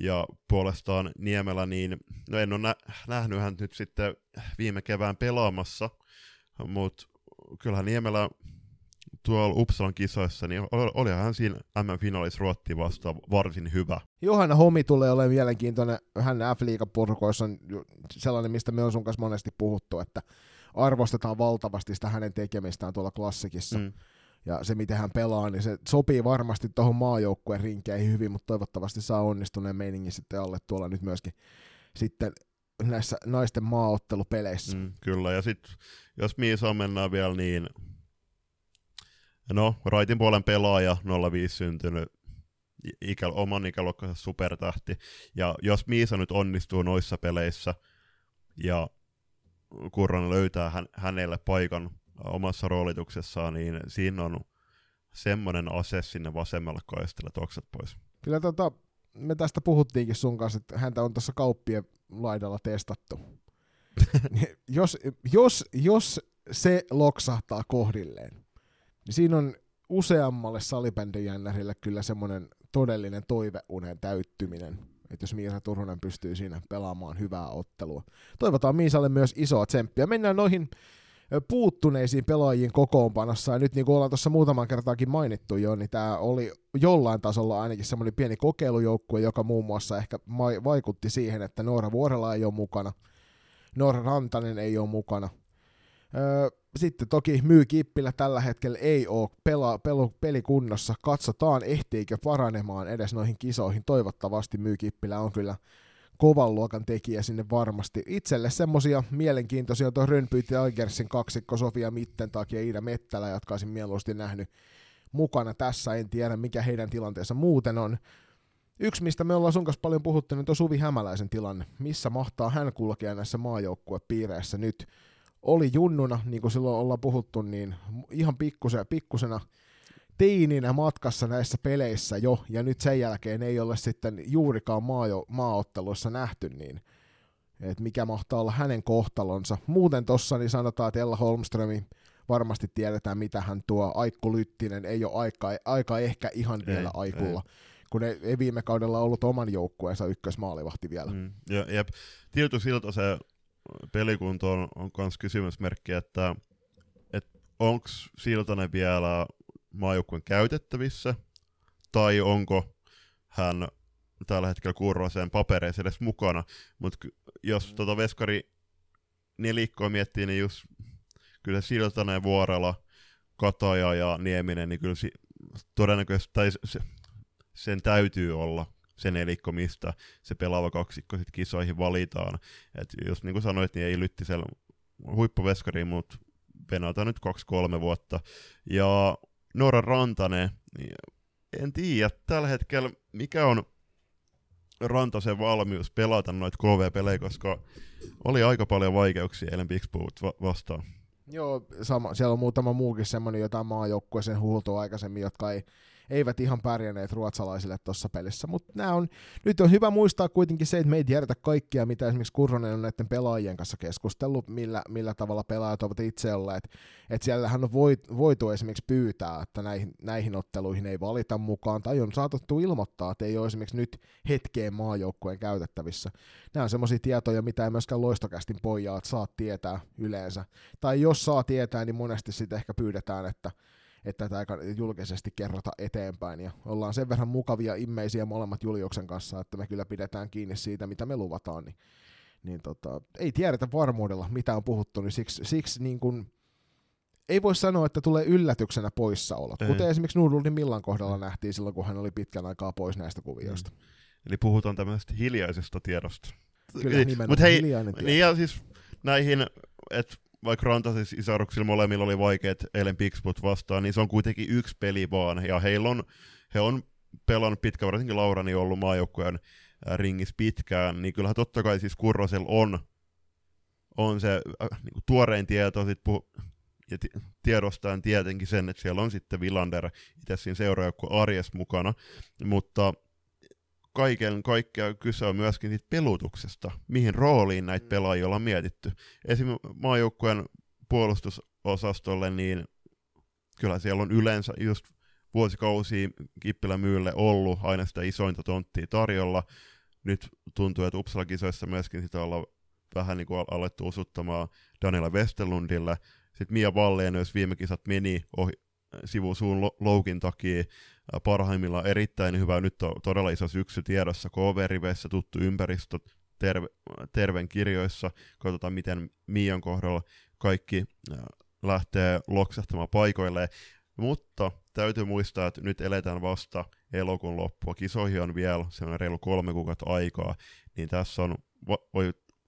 ja puolestaan Niemelä, niin no en ole nähnyt hän nyt sitten viime kevään pelaamassa, mutta kyllähän Niemelä tuolla Uppsalan kisoissa, niin olihan hän siinä MM-finaalissa Ruotsia vastaan varsin hyvä. Johanna Homi tulee olemaan mielenkiintoinen. Hän F-liigan purkoissa on sellainen, mistä me on sun kanssa monesti puhuttu, että arvostetaan valtavasti sitä hänen tekemistään tuolla klassikissa. Mm. Ja se, miten hän pelaa, niin se sopii varmasti tuohon maajoukkueen rinkeihin hyvin, mutta toivottavasti saa onnistuneen meiningin sitten alle tuolla nyt myöskin sitten näissä naisten maaottelupeleissä. Mm, kyllä, ja sitten jos Miisaan mennään vielä, niin no, raitin puolen pelaaja, 05 syntynyt, oman ikäluokkansa supertähti. Ja jos Miisa nyt onnistuu noissa peleissä ja Kurran löytää hänelle paikan omassa roolituksessaan, niin siinä on semmoinen ase sinne vasemmalle kaistella tokset pois. Kyllä me tästä puhuttiinkin sun kanssa, että häntä on tuossa kauppien laidalla testattu. jos se loksahtaa kohdilleen, niin siinä on useammalle salibändijännärille kyllä semmoinen todellinen toiveunen täyttyminen, että jos Miisa Turunen pystyy siinä pelaamaan hyvää ottelua. Toivotaan Miisalle myös isoa tsemppiä. Mennään noihin puuttuneisiin pelaajiin kokoonpanossa, ja nyt niin kuin ollaan tuossa muutaman kertaakin mainittu jo, niin tämä oli jollain tasolla ainakin semmoinen pieni kokeilujoukkue, joka muun muassa ehkä vaikutti siihen, että Noora Vuorela ei ole mukana, Noora Rantanen ei ole mukana. Sitten toki Myykippilä tällä hetkellä ei ole pelikunnossa. Katsotaan, ehtiikö paranemaan edes noihin kisoihin. Toivottavasti Myykippilä on kyllä kovan luokan tekijä sinne varmasti. Itselle semmosia mielenkiintoisia tuon Rönnpyt ja Aigersin kaksikko Sofia Mitten takia Iida Mettälä, jotka olisin mieluusti nähnyt mukana tässä. En tiedä, mikä heidän tilanteensa muuten on. Yksi, mistä me ollaan sun kanssa paljon puhuttu, niin on Suvi Hämäläisen tilanne. Missä mahtaa hän kulkea näissä maajoukkuepiireissä nyt? Oli junnuna, niin kuin silloin ollaan puhuttu, niin ihan pikkusena teininä matkassa näissä peleissä jo, ja nyt sen jälkeen ei ole sitten juurikaan maaotteluissa nähty, niin että mikä mahtaa olla hänen kohtalonsa. Muuten tossa niin sanotaan, että Ella Holmströmi varmasti tiedetään, mitä hän tuo. Aikku Lyttinen ei ole aika ehkä ihan vielä aikulla. Kun ei viime kaudella ollut oman joukkueensa ykkösmaalivahti vielä. Jep. Tiltu siltä se pelikunto on myös kysymysmerkki, että onko Siltanen vielä maajoukkueen käytettävissä, tai onko hän tällä hetkellä Kurroseen papereissa edes mukana, mutta jos veskari nelikkoa miettii, niin just kyllä Siltanen, Vuorela, Kataja ja Nieminen, niin kyllä todennäköisesti sen täytyy olla se nelikko, mistä se pelaava kaksikko sit kisoihin valitaan. Et jos niin kuin sanoit, niin ei Lyttisellä huippuveskariin, mutta venataan nyt 2-3 vuotta. Ja Noora Rantanen, niin en tiedä tällä hetkellä, mikä on Rantasen valmius pelata noita KV-pelejä, koska oli aika paljon vaikeuksia eilen Big Spoon vastaan. Joo, sama. Siellä on muutama muukin semmoinen jotain maajoukkueeseen huultua aikaisemmin, jotka eivät ihan pärjänneet ruotsalaisille tuossa pelissä, mutta nyt on hyvä muistaa kuitenkin se, että me ei tiedetä kaikkia, mitä esimerkiksi Kurronen on näiden pelaajien kanssa keskustellut, millä tavalla pelaajat ovat itse olleet, että siellähän on voitu esimerkiksi pyytää, että näihin otteluihin ei valita mukaan, tai on saatettu ilmoittaa, että ei ole esimerkiksi nyt hetkeen maajoukkueen käytettävissä. Nämä on semmoisia tietoja, mitä ei myöskään LoistoCastin pojat saa tietää yleensä, tai jos saa tietää, niin monesti sitten ehkä pyydetään, että tätä julkisesti kerrota eteenpäin, ja ollaan sen verran mukavia immeisiä molemmat Juliuksen kanssa, että me kyllä pidetään kiinni siitä, mitä me luvataan, niin ei tiedetä varmuudella, mitä on puhuttu, niin siksi niin kun, ei voi sanoa, että tulee yllätyksenä poissaolot, kuten esimerkiksi Nudulin Millan kohdalla nähtiin silloin, kun hän oli pitkän aikaa pois näistä kuvioista. Eli puhutaan tämmöisestä hiljaisesta tiedosta. Kyllä nimenomaan hiljainen tiedo. Niin ja siis näihin, että vaikka Rantasen sisaruksilla molemmilla oli vaikeat eilen Pixbot vastaan, niin se on kuitenkin yksi peli vaan, ja he on pelannut pitkään, varsinkin Laura, niin ollut maajoukkueen ringissä pitkään, niin kyllähän totta kai siis Kurrosella on se niin tuorein tieto, ja tiedostaen tietenkin sen, että siellä on sitten Vilander itse siinä seuraajoukkueen arjessa mukana, mutta kaiken kaikkiaan kyse on myöskin siitä pelutuksesta, mihin rooliin näitä pelaajia ollaan mietitty. Esimerkiksi maajoukkueen puolustusosastolle, niin kyllä siellä on yleensä just vuosikausia Kippilämyylle ollut aina sitä isointa tonttia tarjolla. Nyt tuntuu, että Uppsala-kisoissa myöskin sitä ollaan vähän niin kuin alettu osuttamaan Daniela Westerlundille. Sitten Mia Valleenius, jos viime kisat meni ohi sivusuun loukin takia, parhaimmillaan erittäin hyvä. Nyt on todella iso syksy tiedossa KV-riveissä, tuttu ympäristö Terven kirjoissa. Katsotaan, miten Mian kohdalla kaikki lähtee loksahtamaan paikoilleen. Mutta täytyy muistaa, että nyt eletään vasta elokuun loppua. Kisoihin on vielä semmoinen reilu 3 kuukautta aikaa, niin tässä on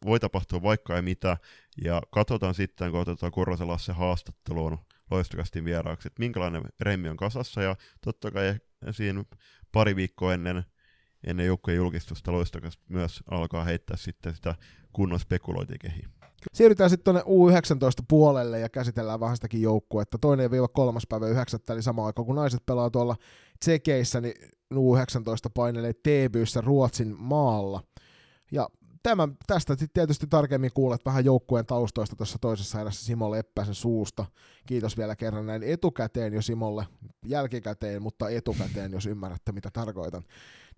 voi tapahtua vaikka ei mitä. Ja katsotaan sitten, kun otetaan Kurrosen Lasse haastatteluun LoistoCastin vieraaksi, että minkälainen remmi on kasassa, ja totta kai siinä pari viikkoa ennen joukkojen julkistusta LoistoCast myös alkaa heittää sitten sitä kunnon spekulointikehiä. Siirrytään sitten tuonne U19 puolelle ja käsitellään vähän sitäkin joukkuetta. 2.–3.9. eli samaan aikaan kun naiset pelaa tuolla Tsekeissä, niin U19 painelee Täbyssä Ruotsin maalla. Ja tästä tietysti tarkemmin kuulet vähän joukkueen taustoista tuossa toisessa erässä Simo Leppäsen suusta. Kiitos vielä kerran näin etukäteen jo Simolle, jälkikäteen, mutta etukäteen, jos ymmärrätte mitä tarkoitan.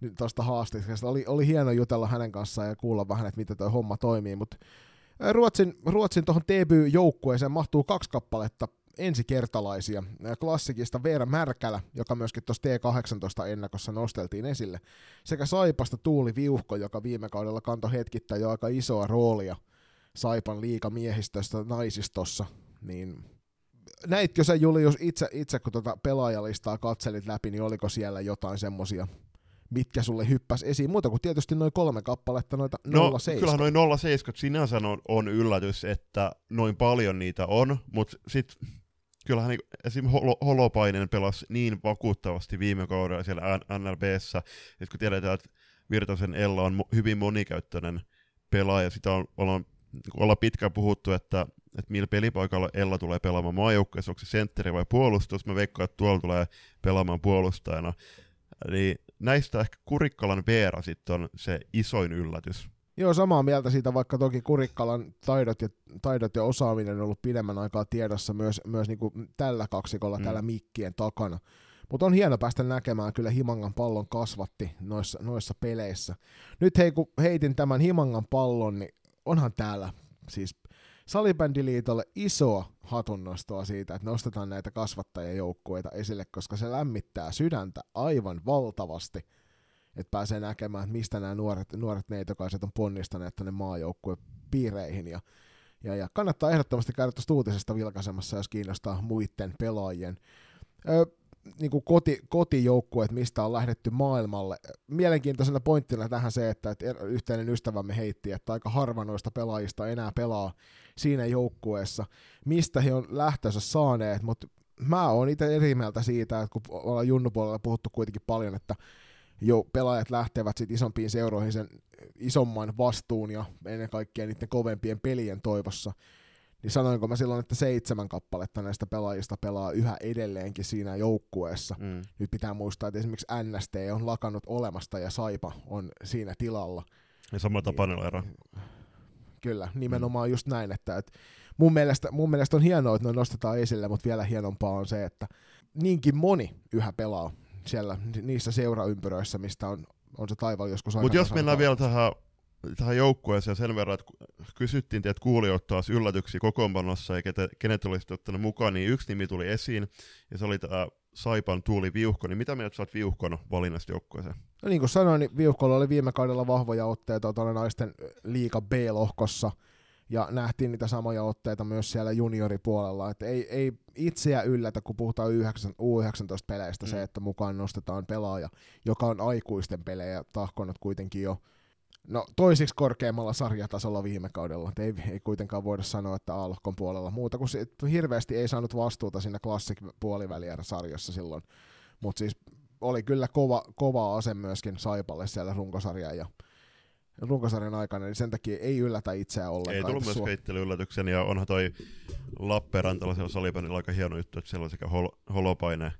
Nyt tuosta haasteesta oli hieno jutella hänen kanssaan ja kuulla vähän, että miten tuo homma toimii, mutta Ruotsin tuohon TB-joukkueeseen mahtuu 2 kappaletta ensikertalaisia. Klassikista Vera Märkälä, joka myöskin tuossa T18-ennakossa nosteltiin esille, sekä Saipasta Tuuli Viuhko, joka viime kaudella kantoi hetkittäin jo aika isoa roolia Saipan liigamiehistöstä naisistossa. Niin, näitkö sä, Julius, itse kun tuota pelaajalistaa katselit läpi, niin oliko siellä jotain semmosia, mitkä sulle hyppäs esiin? Muuta kuin tietysti noin 3 kappaletta noita 0,7. Kyllähän noin 0,7 sinänsä on yllätys, että noin paljon niitä on, mutta sitten kyllähän esimerkiksi Holopainen pelasi niin vakuuttavasti viime kaudella siellä NLB:ssä, että kun tiedetään, että Virtasen Ella on hyvin monikäyttöinen pelaaja, sitä ollaan pitkään puhuttu, että millä pelipaikalla Ella tulee pelaamaan maajoukkueessa, onko se sentteri vai puolustus, mä veikkaan, että tuolla tulee pelaamaan puolustajana, niin näistä ehkä Kurikkalan Veera sitten on se isoin yllätys. Joo, samaa mieltä siitä, vaikka toki Kurikkalan taidot ja osaaminen on ollut pidemmän aikaa tiedossa myös niin kuin tällä kaksikolla, tällä mikkien takana. Mutta on hieno päästä näkemään, kyllä Himangan pallon kasvatti noissa peleissä. Nyt kun heitin tämän Himangan pallon, niin onhan täällä siis Salibändiliitolle isoa hatunnostoa siitä, että nostetaan näitä kasvattajajoukkueita esille, koska se lämmittää sydäntä aivan valtavasti, että pääsee näkemään, että mistä nämä nuoret neitokaiset on ponnistaneet tuonne maajoukkuepiireihin. Ja kannattaa ehdottomasti käydä tuosta uutisesta vilkaisemassa, jos kiinnostaa muiden pelaajien niin kuin kotijoukkueet, mistä on lähdetty maailmalle. Mielenkiintoisena pointtina tähän se, että yhteinen ystävämme heitti, että aika harva noista pelaajista enää pelaa siinä joukkueessa, mistä he on lähtönsä saaneet, mutta mä oon itse eri mieltä siitä, että kun ollaan junnupuolella puhuttu kuitenkin paljon, että jo pelaajat lähtevät sit isompiin seuroihin sen isomman vastuun ja ennen kaikkea niiden kovempien pelien toivossa, niin sanoinko mä silloin, että 7 kappaletta näistä pelaajista pelaa yhä edelleenkin siinä joukkueessa. Mm. Nyt pitää muistaa, että esimerkiksi NST on lakannut olemasta ja Saipa on siinä tilalla. Ja samalla tapainen ero. Kyllä, nimenomaan just näin. Että mun mielestä on hienoa, että ne nostetaan esille, mutta vielä hienompaa on se, että niinkin moni yhä pelaa siellä niissä seuraympyröissä, mistä on se taivaalla joskus aina. Mutta jos mennään vielä tähän joukkueeseen sen verran, että kysyttiin teidät kuulijoita taas yllätyksiä kokoonpanossa ja kenet olisit ottanut mukaan, niin yksi nimi tuli esiin ja se oli tämä Saipan Tuuli Viuhko, niin mitä mieltä sä oot Viuhkon valinnasta joukkueeseen? No niin kuin sanoin, niin Viuhkolla oli viime kaudella vahvoja otteita tuolla naisten liiga B-lohkossa ja nähtiin niitä samoja otteita myös siellä junioripuolella. Et ei itseä yllätä, kun puhutaan U19-peleistä se, että mukaan nostetaan pelaaja, joka on aikuisten pelejä tahkonut kuitenkin jo toisiksi korkeammalla sarjatasolla viime kaudella. Ei kuitenkaan voida sanoa, että A-lohkon puolella muuta, kun hirveästi ei saanut vastuuta siinä Classic-puolivälierä-sarjassa silloin. Mutta siis oli kyllä kova ase myöskin Saipalle siellä runkosarjan aikana, niin sen takia ei yllätä itseään ollenkaan. Ei tullut myöskään itselle yllätyksen, ja onhan toi Lappeenrantaisella salibändillä aika hieno juttu, että siellä on sekä Holopainen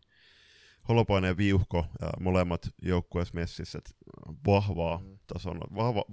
ja Viuhko, ja molemmat joukkueessa messissä,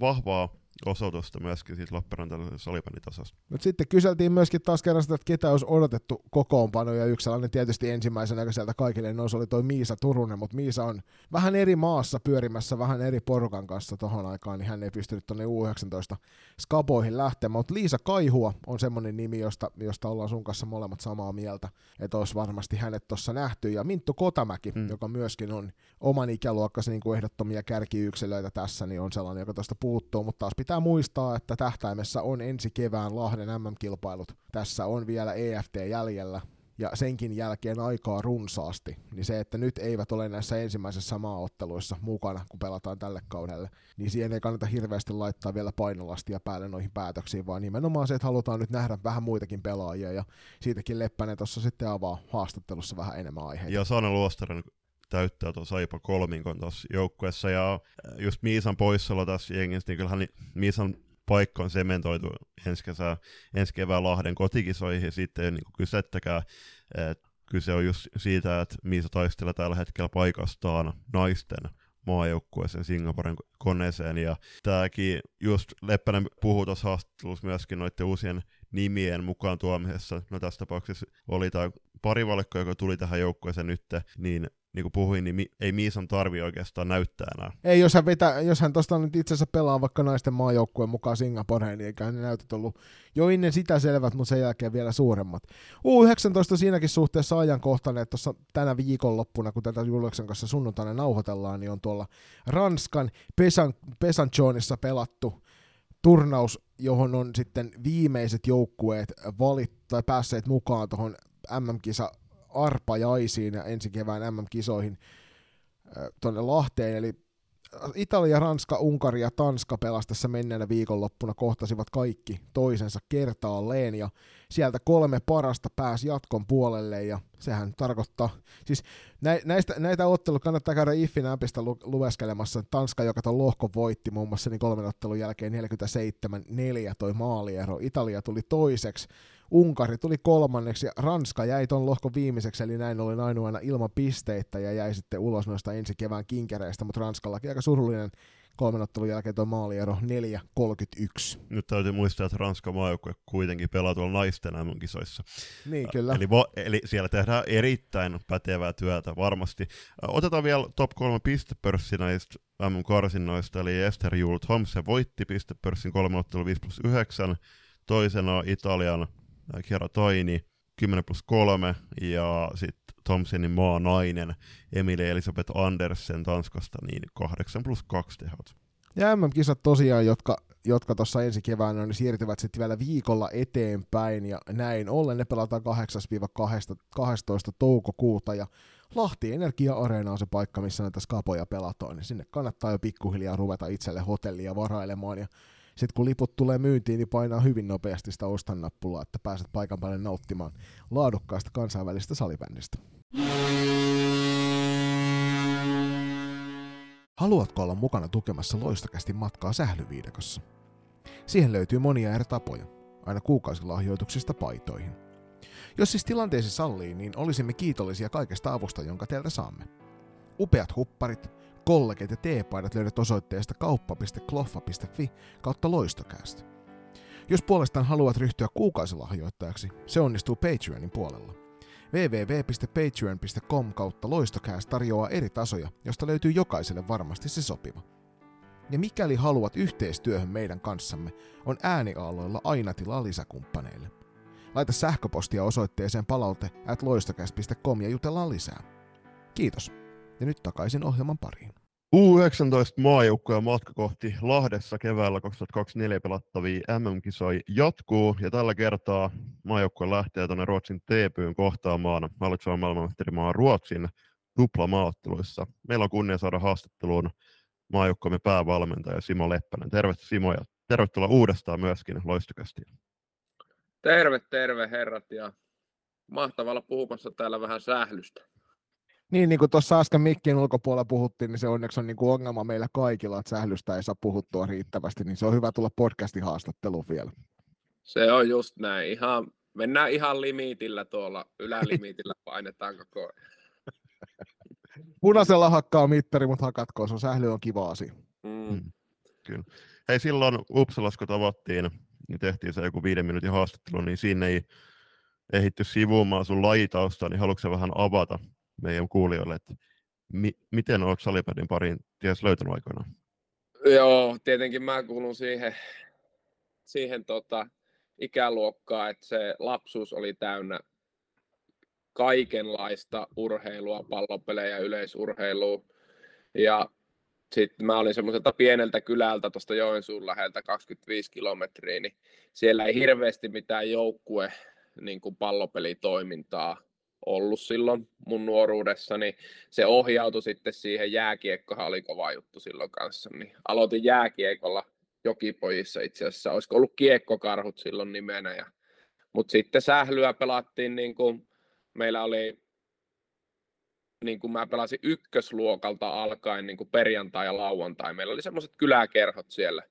vahvaa osoitusta myöskin siitä Lappeenrantaisesta salibänditasosta. Mutta sitten kyseltiin myöskin taas kerran sitä, että ketä olisi odotettu kokoonpano, ja yksi sellainen tietysti ensimmäisenä sieltä kaikille nousi oli toi Miisa Turunen, mutta Miisa on vähän eri maassa pyörimässä, vähän eri porukan kanssa tohon aikaan, niin hän ei pystynyt tuonne U19-skaboihin lähtemään, mutta Liisa Kaihua on semmoinen nimi, josta ollaan sun kanssa molemmat samaa mieltä, että olisi varmasti hänet tuossa nähty, ja Minttu Kotamäki, joka myöskin on oman ikäluokkansa niin kuin ehdottomia kärkiyksilöitä tässä, niin on sellainen, joka tuosta puuttuu, mutta taas pitää muistaa, että tähtäimessä on ensi kevään Lahden MM-kilpailut. Tässä on vielä EFT jäljellä ja senkin jälkeen aikaa runsaasti. Niin se, että nyt eivät ole näissä ensimmäisessä maaotteluissa mukana, kun pelataan tälle kaudelle, niin siihen ei kannata hirveästi laittaa vielä painolastia päälle noihin päätöksiin, vaan nimenomaan se, että halutaan nyt nähdä vähän muitakin pelaajia ja siitäkin Leppänen tuossa sitten avaa haastattelussa vähän enemmän aiheita. Ja Sanna Luostarin täyttää tuon Saipa kolminkon tuossa joukkueessa, ja just Miisan poissaolo tässä jengissä, niin kyllähän Miisan paikka on sementoitu ensi kevään Lahden kotikisoihin, ja siitä ei ole niin kysettäkään. Kyse on just siitä, että Miisa taistelee tällä hetkellä paikastaan naisten maajoukkueeseen Singaporen koneeseen, ja tämäkin just Leppänen puhuu tuossa haastattelussa myöskin noiden uusien nimien mukaan tuomisessa. No tässä tapauksessa oli tämä parivalkko, joka tuli tähän joukkueeseen nyt, niin kuin puhuin, niin ei Miisan tarvi oikeastaan näyttää enää. Ei, jos hän tuosta nyt itsensä pelaa vaikka naisten maajoukkueen mukaan Singaporeen, niin eiköhän ne näytöt ollut jo ennen sitä selvät, mutta sen jälkeen vielä suuremmat. U19 siinäkin suhteessa ajankohtainen, että tuossa tänä viikonloppuna, kun tätä Juliuksen kanssa sunnuntaina nauhoitellaan, niin on tuolla Ranskan Pesanchonissa pelattu turnaus, johon on sitten viimeiset joukkueet päässeet mukaan tuohon MM-kisa arpajaisiin ja ensi kevään MM-kisoihin tuonne Lahteen, eli Italia, Ranska, Unkari ja Tanska pelastessa menneenä viikonloppuna kohtasivat kaikki toisensa kertaalleen, ja sieltä 3 parasta pääsi jatkon puolelle, ja sehän tarkoittaa, siis näitä otteluja kannattaa käydä IFFin appista lueskelemassa. Tanska, joka tuon lohkon voitti muun muassa, niin 3 ottelun jälkeen 47-4 toi maaliero, Italia tuli toiseksi, Unkari tuli kolmanneksi ja Ranska jäi ton lohkon viimeiseksi, eli näin ollen ainoana ilman pisteitä ja jäi sitten ulos noista ensi kevään kinkereistä, mutta Ranskallakin aika surullinen 3 ottelun jälkeen tuo maaliero 4-31. Nyt täytyy muistaa, että Ranskan maajoukkue kuitenkin pelaa tuolla naisten MM-kisoissa. Niin, kyllä. Eli siellä tehdään erittäin pätevää työtä varmasti. Otetaan vielä top 3 pistepörssi näistä MM-karsinnoista, eli Ester Juhl Thomsen voitti pistepörssin 3 ottelun 5+9, toisena Italian Chiara Taini, 10+3, ja sitten Thomsenin maanainen Emilie Elisabeth Andersen Tanskasta, niin 8+2 tehot. Ja MM-kisat tosiaan, jotka tuossa ensi keväänä on, niin siirtyvät sitten vielä viikolla eteenpäin, ja näin ollen ne pelataan 8-12 toukokuuta, ja Lahti Energia-areena on se paikka, missä näitä skapoja pelataan, niin sinne kannattaa jo pikkuhiljaa ruveta itselle hotellia varailemaan, ja sitten kun liput tulee myyntiin, niin painaa hyvin nopeasti sitä ostannappulaa, että pääset paikan päälle nauttimaan laadukkaasta kansainvälistä salibändistä. Haluatko olla mukana tukemassa LoistoCastin matkaa sählyviidekossa? Siihen löytyy monia eri tapoja, aina kuukausilahjoituksista paitoihin. Jos siis tilanteesi sallii, niin olisimme kiitollisia kaikesta avusta, jonka teiltä saamme. Upeat hupparit, kollegit ja teepaidat löydät osoitteesta kauppa.kloffa.fi/loistocast. Jos puolestaan haluat ryhtyä kuukausilahjoittajaksi, se onnistuu Patreonin puolella. www.patreon.com/loistocast tarjoaa eri tasoja, josta löytyy jokaiselle varmasti se sopiva. Ja mikäli haluat yhteistyöhön meidän kanssamme, on ääniaaloilla aina tilaa lisäkumppaneille. Laita sähköpostia osoitteeseen palaute@loistocast.com ja jutellaan lisää. Kiitos. Ja nyt takaisin ohjelman pariin. U19-maajoukkojen matka kohti Lahdessa keväällä 2024 pelattavia MM-kisoja jatkuu, ja tällä kertaa maajoukkue lähtee tuonne Ruotsin TPY:n kohtaamaan hallitsevan maailmanmestarimaa Ruotsin tuplamaaotteluissa. Meillä on kunnia saada haastatteluun maajoukkueemme päävalmentaja Simo Leppänen. Tervetuloa Simo ja tervetuloa uudestaan myöskin LoistoCastiin. Terve herrat, ja mahtavaa olla puhumassa täällä vähän sählystä. Niin kuin tuossa äsken mikkien ulkopuolella puhuttiin, niin se onneksi on niin kuin ongelma meillä kaikilla, että sählystä ei saa puhuttua riittävästi, niin se on hyvä tulla podcastin haastatteluun vielä. Se on just näin. Mennään ihan limiitillä tuolla, ylälimiitillä painetaan koko ajan. Punaisella hakkaa mittari, mutta hakatkoon, se sähly on kiva asia. Mm. Kyllä. Hei, silloin Uppsalassa kun tavattiin, niin tehtiin se joku 5 minuutin haastattelu, niin siinä ei ehditty sivuumaan sun lajitaustaa, niin haluatko vähän avata meidän kuulijoille, että miten olet salipädin pariin ties löytänyt aikoinaan? Joo, tietenkin mä kuulun siihen ikäluokkaan, että se lapsuus oli täynnä kaikenlaista urheilua, pallopelejä, yleisurheilua. Ja sitten mä olin semmoiselta pieneltä kylältä tuosta Joensuun läheltä 25 kilometriä, niin siellä ei hirveästi mitään joukkue niin kuin pallopelitoimintaa ollut silloin mun nuoruudessa, niin se ohjautui sitten siihen jääkiekkohan, oli kova juttu silloin kanssa, niin aloitin jääkiekolla Jokipojissa itse asiassa, olisiko ollut Kiekkokarhut silloin nimenä, mutta sitten sählyä pelattiin niin kuin meillä oli, niin kuin mä pelasin ykkösluokalta alkaen niin kuin perjantai ja lauantai, meillä oli semmoiset kyläkerhot siellä,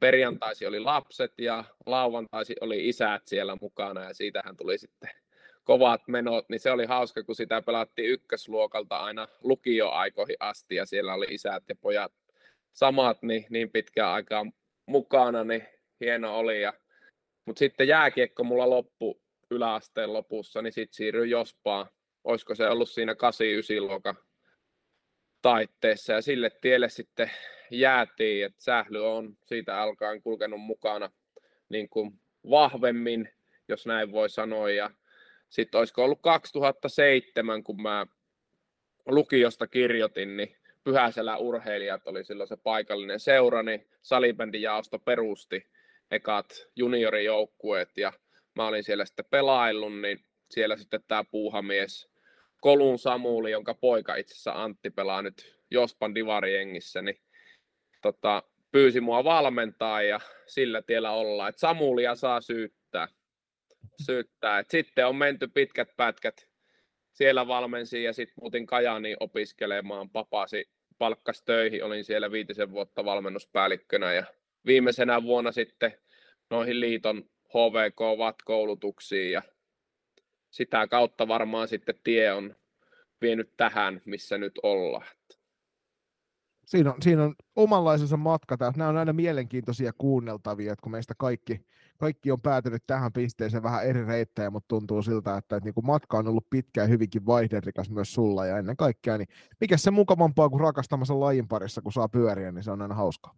perjantaisi oli lapset ja lauantaisi oli isät siellä mukana ja siitähän tuli sitten kovat menot, niin se oli hauska, kun sitä pelattiin ykkösluokalta aina lukioaikoihin asti, ja siellä oli isät ja pojat samat niin pitkään aikaa mukana, niin hieno oli. Mutta sitten jääkiekko mulla loppui yläasteen lopussa, niin sitten siirryin Jospaan, olisiko se ollut siinä 8-9 luokan taitteessa, ja sille tielle sitten jäätiin, että sähly on siitä alkaen kulkenut mukana niin kuin vahvemmin, jos näin voi sanoa, ja sitten olisiko ollut 2007, kun mä lukiosta kirjoitin, niin Pyhäselän urheilijat oli silloin se paikallinen seura, niin salibändijaosto perusti ekat juniorijoukkueet ja mä olin siellä sitten pelaillut, niin siellä sitten tämä puuhamies Kolun Samuli, jonka poika itse asiassa Antti pelaa nyt Jospan divarijengissä, niin pyysi mua valmentaa ja sillä tiellä ollaan, että Samulia saa syyttää. Et sitten on menty pitkät pätkät. Siellä valmensin ja sitten muutin Kajaaniin opiskelemaan. Papasi palkkasi töihin. Olin siellä 5 vuotta valmennuspäällikkönä ja viimeisenä vuonna sitten noihin liiton HVK-VAT-koulutuksiin ja sitä kautta varmaan sitten tie on vienyt tähän, missä nyt ollaan. Siinä on omanlaisensa matka. Nämä on aina mielenkiintoisia kuunneltavia, että kun meistä kaikki on päätynyt tähän pisteeseen vähän eri reittejä, mutta tuntuu siltä, että niin kuin matka on ollut pitkä ja hyvinkin vaihderikas myös sulla ja ennen kaikkea, niin mikä se mukavampaa kuin rakastamassa lajin parissa, kun saa pyöriä, niin se on aina hauskaa.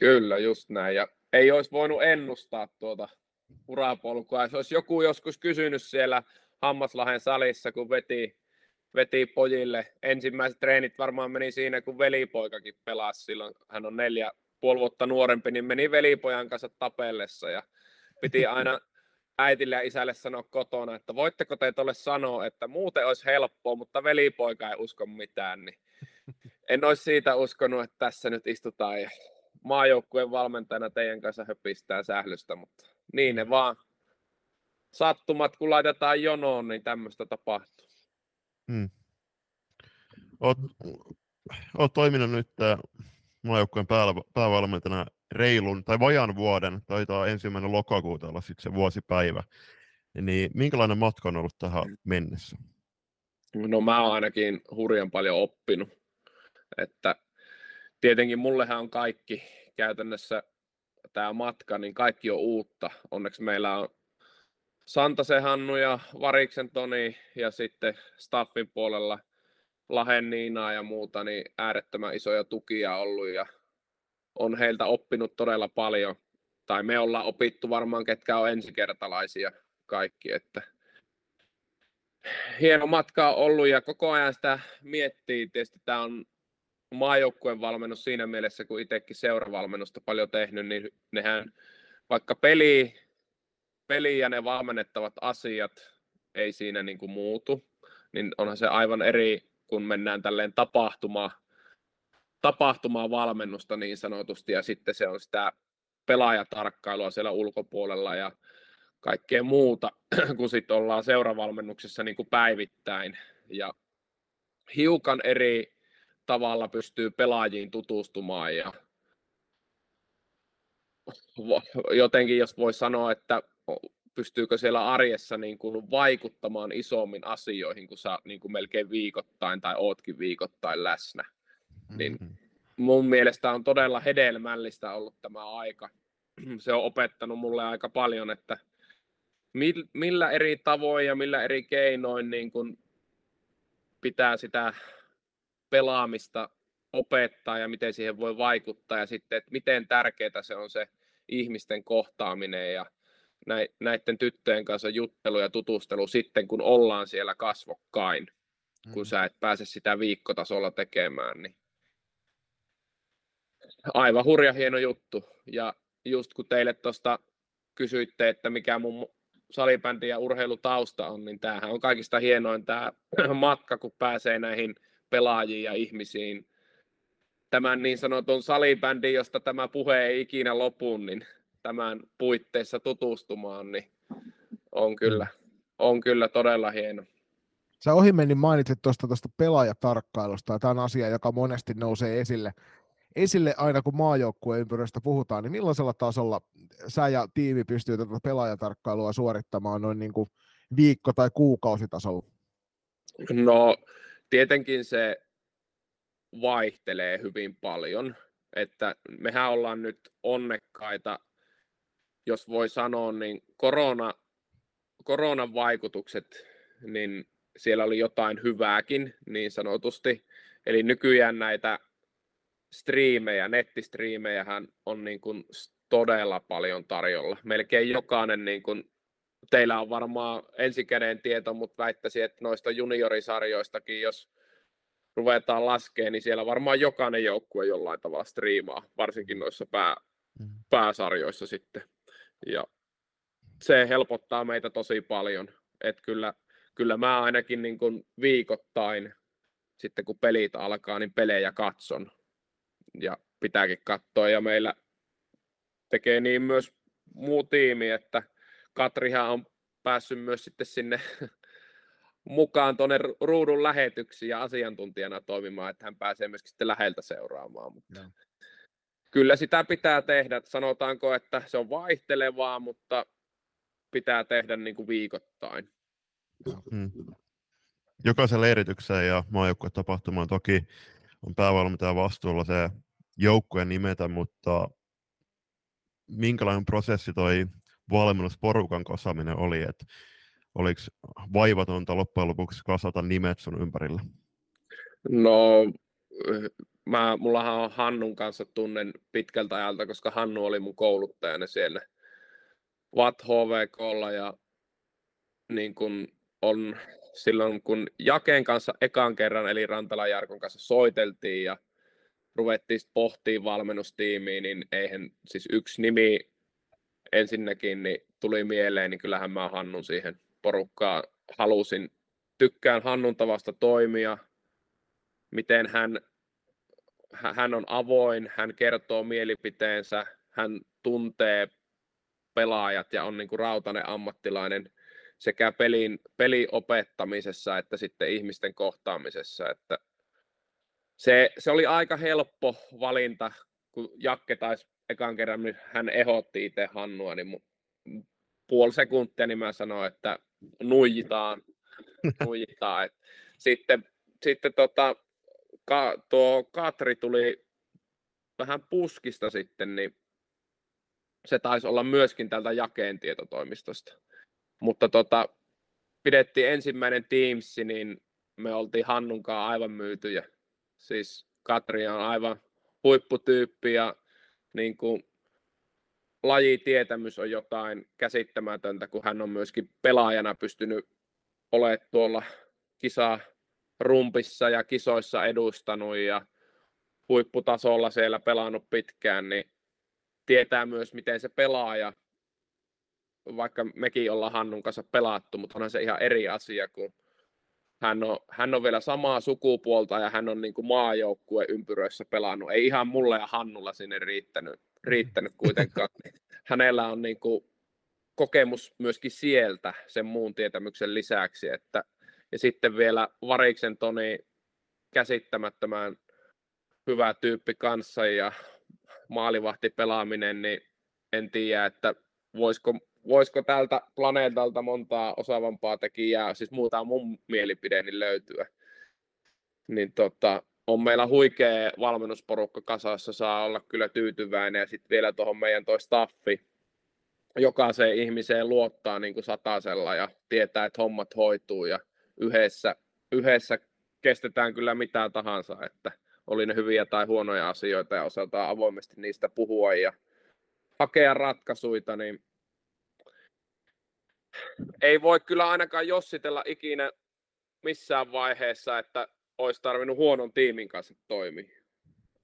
Kyllä, just näin. Ja ei olisi voinut ennustaa tuota urapolkua. Ja se olisi joku joskus kysynyt siellä Hammaslahden salissa, kun veti pojille. Ensimmäiset treenit varmaan meni siinä, kun velipoikakin pelasi silloin. Hän on 4,5 vuotta nuorempi, niin meni velipojan kanssa tapellessa ja piti aina äitille ja isälle sanoa kotona, että voitteko te tolle sanoa, että muuten olisi helppoa, mutta velipoika ei usko mitään. Niin en olisi siitä uskonut, että tässä nyt istutaan ja maajoukkueen valmentajana teidän kanssa höpistään sählystä, mutta niin ne vaan sattumat, kun laitetaan jonoon, niin tämmöistä tapahtuu. Olet toiminut nyt maajoukkueen päävalmentajana reilun tai vajaan vuoden, taitaa 1. lokakuuta olla sitten se vuosipäivä. Niin minkälainen matka on ollut tähän mennessä? No mä oon ainakin hurjan paljon oppinut, että tietenkin mullehan on kaikki käytännössä tämä matka, niin kaikki on uutta. Onneksi meillä on Santasen Hannu ja Variksen Toni ja sitten staffin puolella Lahen Niinaa ja muuta, niin äärettömän isoja tukia ollut ja on heiltä oppinut todella paljon. Tai me ollaan opittu varmaan ketkä on ensikertalaisia kaikki, että hieno matka on ollut ja koko ajan sitä miettii. Tietysti tämä on maajoukkueen valmennus siinä mielessä, kun itsekin seuravalmennusta paljon tehnyt, niin nehän vaikka peli ja ne valmennettavat asiat ei siinä niin kuin muutu, niin onhan se aivan eri, kun mennään tälleen tapahtumaan valmennusta niin sanotusti ja sitten se on sitä pelaajatarkkailua siellä ulkopuolella ja kaikkea muuta, kun sitten ollaan seuravalmennuksessa niin kuin päivittäin ja hiukan eri tavalla pystyy pelaajiin tutustumaan ja jotenkin jos voi sanoa, että pystyykö siellä arjessa niin kuin vaikuttamaan isommin asioihin, kun sä niin kuin melkein viikoittain tai ootkin viikoittain läsnä. Niin mun mielestä on todella hedelmällistä ollut tämä aika. Se on opettanut mulle aika paljon, että millä eri tavoin ja millä eri keinoin niin kuin pitää sitä pelaamista opettaa ja miten siihen voi vaikuttaa ja sitten, että miten tärkeää se on se ihmisten kohtaaminen ja näiden tyttöjen kanssa juttelu ja tutustelu sitten, kun ollaan siellä kasvokkain, kun sä et pääse sitä viikkotasolla tekemään, niin aivan hurja hieno juttu. Ja just kun teille tuosta kysyitte, että mikä mun salibändi ja urheilutausta on, niin tämähän on kaikista hienoin tämä matka, kun pääsee näihin pelaajiin ja ihmisiin. Tämän niin sanotun salibändin, josta tämä puhe ei ikinä lopu, niin tämän puitteissa tutustumaan, niin on kyllä todella hieno. Sä ohimennen mainitsit tuosta pelaajatarkkailusta, ja tämä on asia, joka monesti nousee esille aina, kun maajoukkueen ympyröstä puhutaan, niin millaisella tasolla sä ja tiimi pystyy tätä pelaajatarkkailua suorittamaan noin niin kuin viikko- tai kuukausitasolla? No, tietenkin se vaihtelee hyvin paljon, että mehän ollaan nyt onnekkaita, jos voi sanoa, niin koronan vaikutukset, niin siellä oli jotain hyvääkin niin sanotusti. Eli nykyään näitä striimejä, nettistriimejähän on niin kuin todella paljon tarjolla. Melkein jokainen, niin kuin, teillä on varmaan ensikäden tieto, mutta väittäisin, että noista juniorisarjoistakin, jos ruvetaan laskemaan, niin siellä varmaan jokainen joukkue jollain tavalla striimaa, varsinkin noissa pääsarjoissa sitten. Ja se helpottaa meitä tosi paljon, että kyllä mä ainakin niin kuin viikoittain sitten kun pelit alkaa, niin pelejä katson ja pitääkin katsoa ja meillä tekee niin myös muu tiimi, että Katrihan on päässyt myös sitten sinne mukaan tuonne ruudun lähetyksiin ja asiantuntijana toimimaan, että hän pääsee myöskin sitten läheltä seuraamaan, mutta no. Kyllä sitä pitää tehdä. Sanotaanko, että se on vaihtelevaa, mutta pitää tehdä niin kuin viikoittain. Jokaisen leiritykseen ja maajoukkueen tapahtumaan toki on päävalmentaja vastuulla se joukkueen nimetä, mutta minkälainen prosessi toi valmennusporukan kasaaminen oli? Et oliko vaivatonta loppujen lopuksi kasata nimet sun ympärillä? No, mullahan on Hannun kanssa tunnen pitkältä ajalta, koska Hannu oli mun kouluttajana siellä VAT HVK:lla ja niin kun on silloin kun Jaken kanssa ekan kerran eli Rantalan Jarkon kanssa soiteltiin ja ruvettiin pohtimaan valmennustiimiä, niin eihän siis yksi nimi ensinnäkin niin tuli mieleen, niin kyllähän mä Hannun siihen porukkaan halusin. Tykkään Hannun tavasta toimia, miten hän on avoin, hän kertoo mielipiteensä, hän tuntee pelaajat ja on niin kuin rautainen ammattilainen sekä pelin opettamisessa että sitten ihmisten kohtaamisessa. Että Se oli aika helppo valinta, kun Jakke taisi ekan kerran, niin hän ehdotti itse Hannua, niin puoli sekuntia, niin mä sanoin, että nuijitaan. Sitten tuo Katri tuli vähän puskista sitten, niin se taisi olla myöskin tältä Jakeen tietotoimistosta. Mutta pidettiin ensimmäinen Teams, niin me oltiin Hannunkaan aivan myytyjä. Siis Katri on aivan huipputyyppi ja niin kuin lajitietämys on jotain käsittämätöntä, kun hän on myöskin pelaajana pystynyt olemaan tuolla kisarumpissa ja kisoissa edustanut ja huipputasolla siellä pelannut pitkään, niin tietää myös, miten se pelaa. Ja vaikka mekin ollaan Hannun kanssa pelattu, mutta onhan se ihan eri asia, kun hän on vielä samaa sukupuolta ja hän on niin kuin maajoukkueen ympyröissä pelannut. Ei ihan mulle ja Hannulla sinne riittänyt kuitenkaan. Hänellä on niin kuin kokemus myöskin sieltä sen muun tietämyksen lisäksi. Ja sitten vielä Variksen Toni, käsittämättömän hyvä tyyppi kanssa ja maalivahtipelaaminen, niin en tiedä, että voisiko tältä planeetalta montaa osaavampaa tekijää, siis muuta mun mielipide, niin löytyä. Niin on meillä huikea valmennusporukka kasassa, saa olla kyllä tyytyväinen, ja sitten vielä tuohon meidän toi staffi, jokaiseen ihmiseen luottaa niin kuin satasella ja tietää, että hommat hoituu ja yhdessä kestetään kyllä mitä tahansa, että oli ne hyviä tai huonoja asioita ja osataan avoimesti niistä puhua ja hakea ratkaisuja, niin ei voi kyllä ainakaan jossitella ikinä missään vaiheessa, että olisi tarvinnut huonon tiimin kanssa toimia.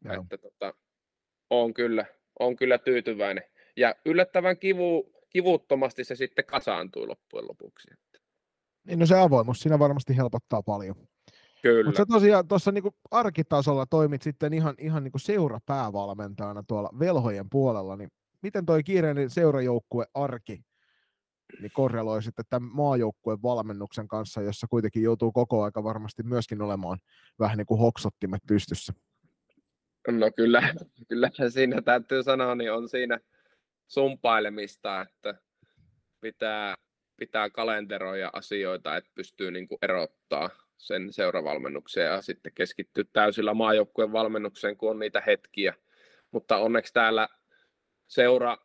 No. Että on kyllä tyytyväinen. Ja yllättävän kivuttomasti se sitten kasaantui loppujen lopuksi. Niin no se avoimuus siinä varmasti helpottaa paljon. Kyllä. Mutta sä tosiaan tuossa niinku arkitasolla toimit sitten ihan niinku seurapäävalmentajana tuolla velhojen puolella, niin miten toi kiireinen seurajoukkue arki niin korreloi sitten tämän maajoukkueen valmennuksen kanssa, jossa kuitenkin joutuu koko aika varmasti myöskin olemaan vähän niin kuin hoksottimet pystyssä? No kyllä siinä täytyy sanoa, niin on siinä sumpailemista, että pitää kalenteroida asioita, että pystyy niin kuin erottaa sen seuravalmennukseen ja sitten keskittyy täysillä maajoukkueen valmennukseen, kun on niitä hetkiä. Mutta onneksi täällä seura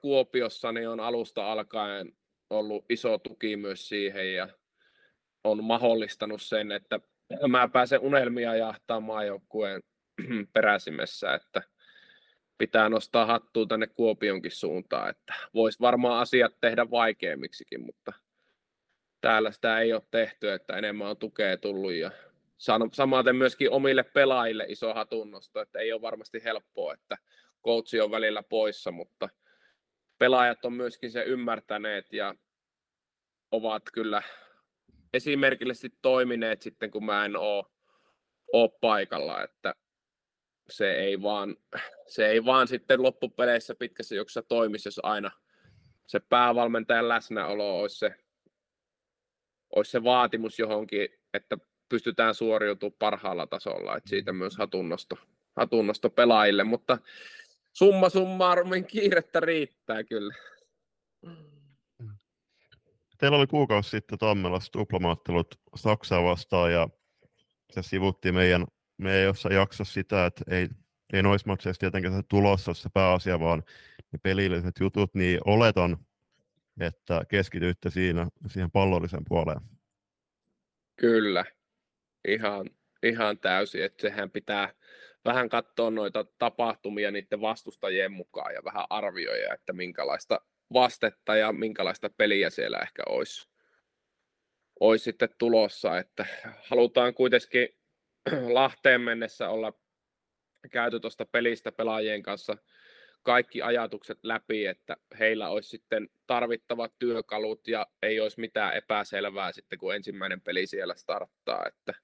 Kuopiossa niin on alusta alkaen ollut iso tuki myös siihen ja on mahdollistanut sen, että mä pääsen unelmia jahtamaan maajoukkueen peräsimessä, että pitää nostaa hattua tänne Kuopionkin suuntaan, että voisi varmaan asiat tehdä vaikeammiksikin, mutta täällä sitä ei ole tehty, että enemmän on tukea tullut ja samaten myöskin omille pelaajille iso hatunnosto, että ei ole varmasti helppoa, että coachi on välillä poissa, mutta pelaajat on myöskin se ymmärtäneet ja ovat kyllä esimerkillisesti toimineet sitten, kun mä en ole paikalla, että se ei vaan sitten loppupeleissä pitkässä juoksussa toimisi, jos aina se päävalmentajan läsnäolo olisi se vaatimus johonkin, että pystytään suoriutumaan parhaalla tasolla, että siitä myös hatunnosto pelaajille, mutta summa summarumin kiirettä riittää kyllä. Teillä oli kuukausi sitten Tammelassa tuplamaattelut Saksaa vastaan ja se sivutti meidän jossain jaksossa sitä, että ei noissa matseissa tietenkään se tulossa ole se pääasia, vaan ne pelilliset jutut, niin oletan, että keskityitte siihen pallollisen puoleen. Kyllä, ihan täysin, että sehän pitää vähän katsoa noita tapahtumia niiden vastustajien mukaan ja vähän arvioida, että minkälaista vastetta ja minkälaista peliä siellä ehkä olisi sitten tulossa, että halutaan kuitenkin Lahteen mennessä olla käyty tuosta pelistä pelaajien kanssa kaikki ajatukset läpi, että heillä olisi sitten tarvittavat työkalut ja ei olisi mitään epäselvää sitten, kun ensimmäinen peli siellä starttaa. Että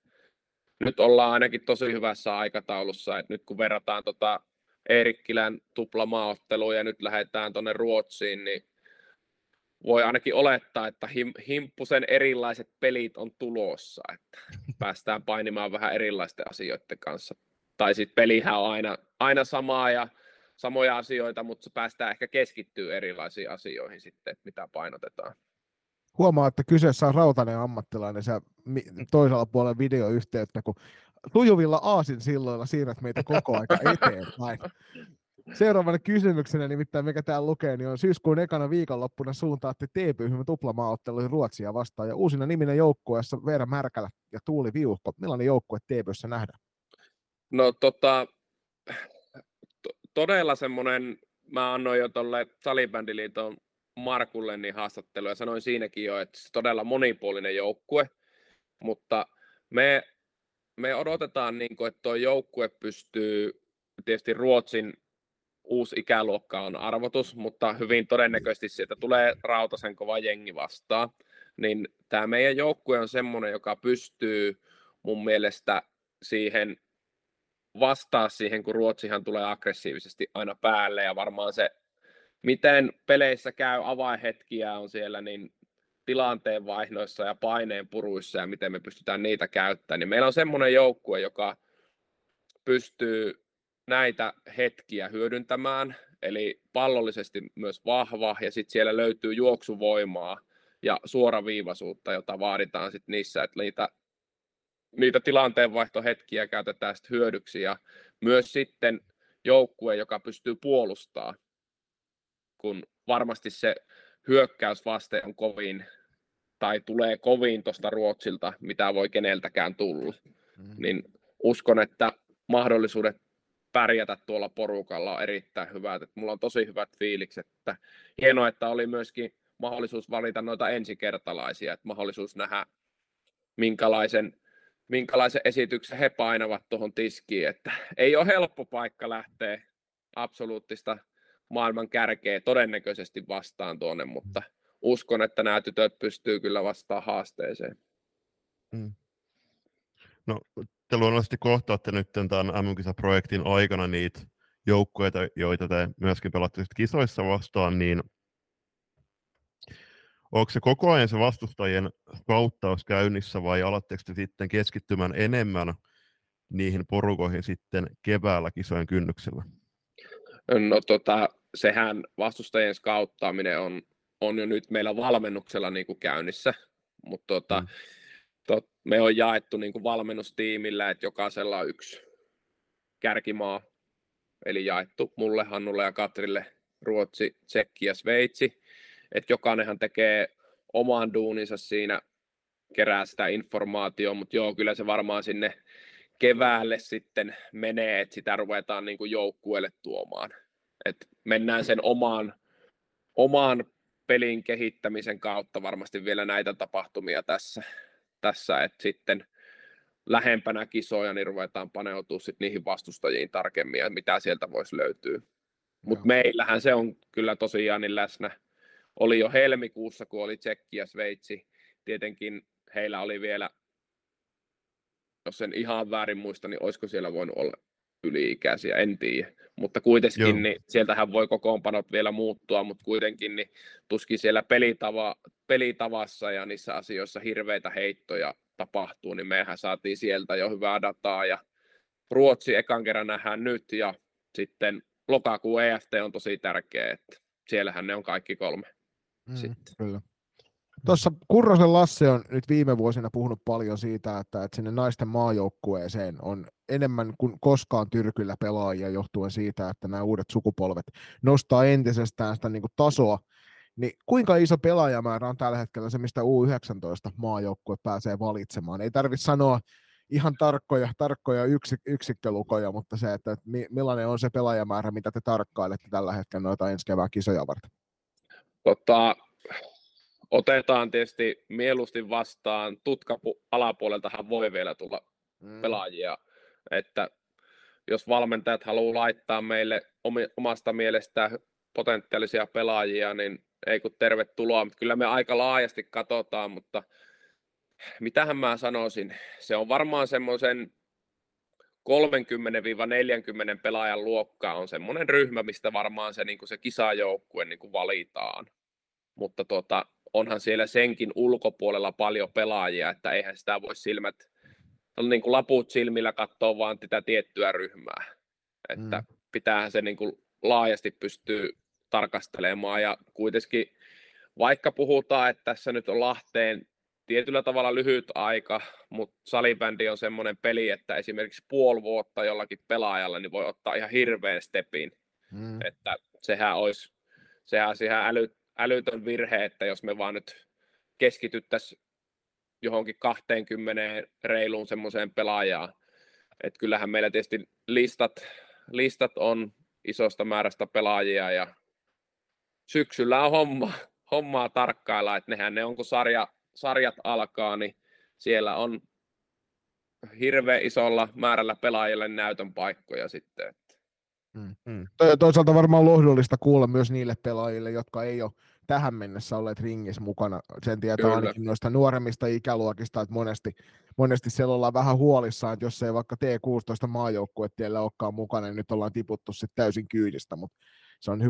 nyt ollaan ainakin tosi hyvässä aikataulussa, että nyt kun verrataan Eerikkilän tuplamaaottelua ja nyt lähdetään tuonne Ruotsiin, niin voi ainakin olettaa, että himppusen erilaiset pelit on tulossa, että päästään painimaan vähän erilaisten asioiden kanssa. Tai sitten pelihän on aina samaa ja samoja asioita, mutta päästään ehkä keskittyä erilaisiin asioihin sitten, että mitä painotetaan. Huomaa, että kyseessä on Rautainen ammattilainen siellä toisella puolella videoyhteyttä, kun sujuvilla aasinsilloilla siirrät meitä koko aika eteenpäin. Seuraavana kysymyksenä, nimittäin mikä täällä lukee, niin on syyskuun ekana viikonloppuna suuntaatte TP-yhmän tuplamaaotteluihin Ruotsia vastaan ja uusina niminä joukkueessa Vera Märkälä ja Tuuli Viuhko. Millainen joukkue TP:ssä nähdään? No todella semmoinen, mä annoin jo tuolle Salibändiliiton Markulle niin haastattelu ja sanoin siinäkin jo, että se todella monipuolinen joukkue, mutta me odotetaan, niin kuin, että tuo joukkue pystyy, tietysti Ruotsin uusi ikäluokka on arvotus, mutta hyvin todennäköisesti sieltä tulee Rautasen kova jengi vastaan, niin tämä meidän joukkue on semmoinen, joka pystyy mun mielestä siihen vastaa siihen, kun Ruotsihan tulee aggressiivisesti aina päälle ja varmaan se, miten peleissä käy avainhetkiä on siellä, niin tilanteen vaihdoissa ja paineen puruissa ja miten me pystytään niitä käyttämään, niin meillä on semmoinen joukkue, joka pystyy näitä hetkiä hyödyntämään, eli pallollisesti myös vahva ja sitten siellä löytyy juoksuvoimaa ja suoraviivaisuutta, jota vaaditaan sitten niissä, että niitä tilanteenvaihtohetkiä käytetään sitten hyödyksi ja myös sitten joukkue, joka pystyy puolustamaan, kun varmasti se hyökkäysvaste on kovin tai tulee kovin tuosta Ruotsilta, mitä voi keneltäkään tulla, niin uskon, että mahdollisuudet pärjätä tuolla porukalla on erittäin hyvät. Että mulla on tosi hyvät fiilikset. Että hienoa, että oli myöskin mahdollisuus valita noita ensikertalaisia, että mahdollisuus nähdä, minkälaisen esityksen he painavat tuohon tiskiin. Että ei ole helppo paikka lähteä absoluuttista maailman kärkeä todennäköisesti vastaan tuonne, mutta uskon, että nämä tytöt pystyy kyllä vastaan haasteeseen. No, te luonnollisesti kohtaatte nyt tämän MM-kisaprojektin aikana niitä joukkueita, joita te myöskin pelaatte kisoissa vastaan, niin onko se koko ajan se vastustajien kauttaus käynnissä vai alatteko te sitten keskittymään enemmän niihin porukoihin sitten keväällä kisojen kynnyksellä? No sehän vastustajien skauttaaminen on jo nyt meillä valmennuksella niin kuin käynnissä, mutta me on jaettu niin kuin valmennustiimillä, että jokaisella on yksi kärkimaa, eli jaettu mulle, Hannulle ja Katrille Ruotsi, Tsekki ja Sveitsi, että jokainenhan tekee oman duuninsa siinä, kerää sitä informaatiota, mutta joo, kyllä se varmaan sinne keväälle sitten menee, että sitä ruvetaan niin kuin joukkueelle tuomaan. Et mennään sen oman pelin kehittämisen kautta varmasti vielä näitä tapahtumia tässä että sitten lähempänä kisoja niin ruvetaan paneutumaan sit niihin vastustajiin tarkemmin ja mitä sieltä voisi löytyä. Mutta meillähän se on kyllä tosiaan niin läsnä. Oli jo helmikuussa, kun oli Tsekki ja Sveitsi. Tietenkin heillä oli vielä, jos en ihan väärin muista, niin olisiko siellä voinut olla yli-ikäisiä, en tiedä. Mutta kuitenkin, niin sieltähän voi kokoonpanot vielä muuttua, mutta kuitenkin niin tuskin siellä pelitavassa ja niissä asioissa hirveitä heittoja tapahtuu, niin mehän saatiin sieltä jo hyvää dataa. Ja Ruotsi ekan kerran nähdään nyt ja sitten lokakuun EFT on tosi tärkeä, että siellähän ne on kaikki kolme. Kyllä. Tuossa Kurrosen Lasse on nyt viime vuosina puhunut paljon siitä, että sinne naisten maajoukkueeseen on enemmän kuin koskaan tyrkyllä pelaajia johtuen siitä, että nämä uudet sukupolvet nostaa entisestään sitä niin kuin tasoa. Niin kuinka iso pelaajamäärä on tällä hetkellä se, mistä U19 maajoukkue pääsee valitsemaan? Ei tarvitse sanoa ihan tarkkoja yksikkölukoja, mutta se, että millainen on se pelaajamäärä, mitä te tarkkailette tällä hetkellä noita ensi kevään kisoja varten? Otetaan tietysti mieluusti vastaan. Alapuoleltahan voi vielä tulla pelaajia, että jos valmentajat haluaa laittaa meille omasta mielestään potentiaalisia pelaajia, niin ei kun tervetuloa, mutta kyllä me aika laajasti katsotaan, mutta mitähän mä sanoisin, se on varmaan semmoisen 30-40 pelaajan luokkaa on semmoinen ryhmä, mistä varmaan se, niin kuin se kisajoukkue niin kuin valitaan. mutta onhan siellä senkin ulkopuolella paljon pelaajia, että eihän sitä voi silmät, niin kuin laput silmillä katsoa vaan tätä tiettyä ryhmää, että pitäähän se niin kuin laajasti pystyy tarkastelemaan ja kuitenkin vaikka puhutaan, että tässä nyt on Lahteen tietyllä tavalla lyhyt aika, mutta salibändi on semmoinen peli, että esimerkiksi puoli vuotta jollakin pelaajalla niin voi ottaa ihan hirveän stepin. Että sehän olisi ihan älytön virhe, että jos me vaan nyt keskityttäisiin johonkin 20 reiluun semmoiseen pelaajaan. Että kyllähän meillä tietysti listat on isosta määrästä pelaajia ja syksyllä on hommaa tarkkailla, että nehän ne on kun sarjat alkaa, niin siellä on hirveän isolla määrällä pelaajille näytön paikkoja sitten. Toisaalta varmaan lohdullista kuulla myös niille pelaajille, jotka ei ole tähän mennessä olleet ringissä mukana. Sen tietää ainakin noista nuoremmista ikäluokista, että monesti siellä ollaan vähän huolissaan, että jos ei vaikka T16 maajoukkuetiellä olekaan mukana, niin nyt ollaan tiputtu sitten täysin kyydistä, mutta se on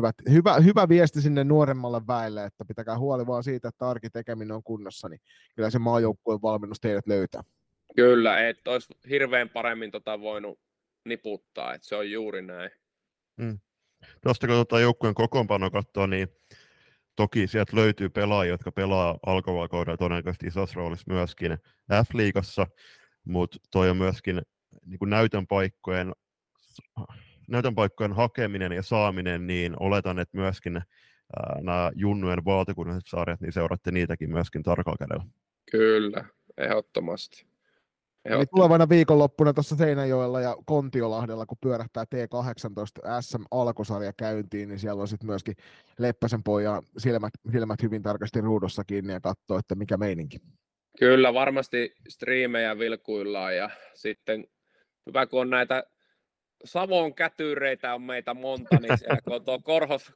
hyvä viesti sinne nuoremmalle väelle, että pitäkää huoli vaan siitä, että arkitekeminen on kunnossa, niin kyllä se maajoukkueen valmennus teidät löytää. Kyllä, että olisi hirveän paremmin voinut niputtaa, että se on juuri näin. Tuosta kun joukkueen kokoonpano katsoo, niin toki sieltä löytyy pelaajia, jotka pelaa alkavalla kaudella todennäköisesti isossa roolissa myöskin F-liigassa, mutta toi on myöskin niin kuin näytönpaikkojen hakeminen ja saaminen, niin oletan, että myöskin nämä junnujen valtakunnalliset sarjat, niin seuraatte niitäkin myöskin tarkalla kädellä. Kyllä, ehdottomasti. Eli tulevana viikonloppuna tuossa Seinäjoella ja Kontiolahdella, kun pyörähtää T18 SM-alkusarja käyntiin, niin siellä on sitten myöskin Leppäsen pojan silmät hyvin tarkasti ruudussa kiinni ja katsoo, että mikä meininki. Kyllä, varmasti striimejä vilkuillaan ja sitten hyvä, kun on näitä Savon kätyreitä on meitä monta, niin siellä kun on tuo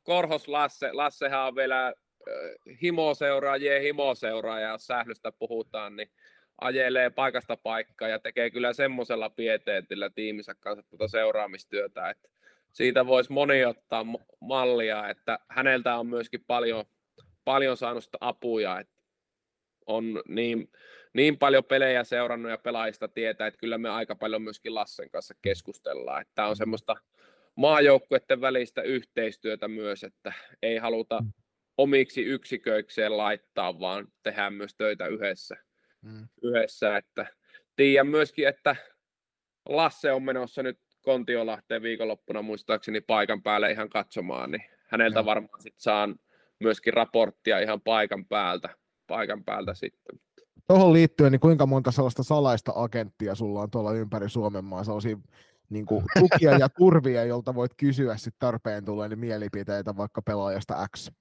Korhos Lassehan on vielä himoseuraaja, jos sählystä puhutaan, niin ajelee paikasta paikkaa ja tekee kyllä semmoisella pieteetillä tiiminsä kanssa tuota seuraamistyötä, että siitä voisi moni ottaa mallia, että häneltä on myöskin paljon saanut sitä apuja, että on niin paljon pelejä seurannut ja pelaajista tietää, että kyllä me aika paljon myöskin Lassen kanssa keskustellaan, että tämä on semmoista maajoukkueiden välistä yhteistyötä myös, että ei haluta omiksi yksiköikseen laittaa, vaan tehdään myös töitä yhdessä, että tiedän myöskin, että Lasse on menossa nyt Kontiolahteen viikonloppuna muistaakseni paikan päälle ihan katsomaan, niin häneltä varmaan sit saan myöskin raporttia ihan paikan päältä sitten. Tuohon liittyen, niin kuinka monta sellaista salaista agenttia sulla on tuolla ympäri Suomen maa, sellaisia niin kuin tukia ja turvia, jolta voit kysyä sit tarpeen tulleen mielipiteitä vaikka pelaajasta X?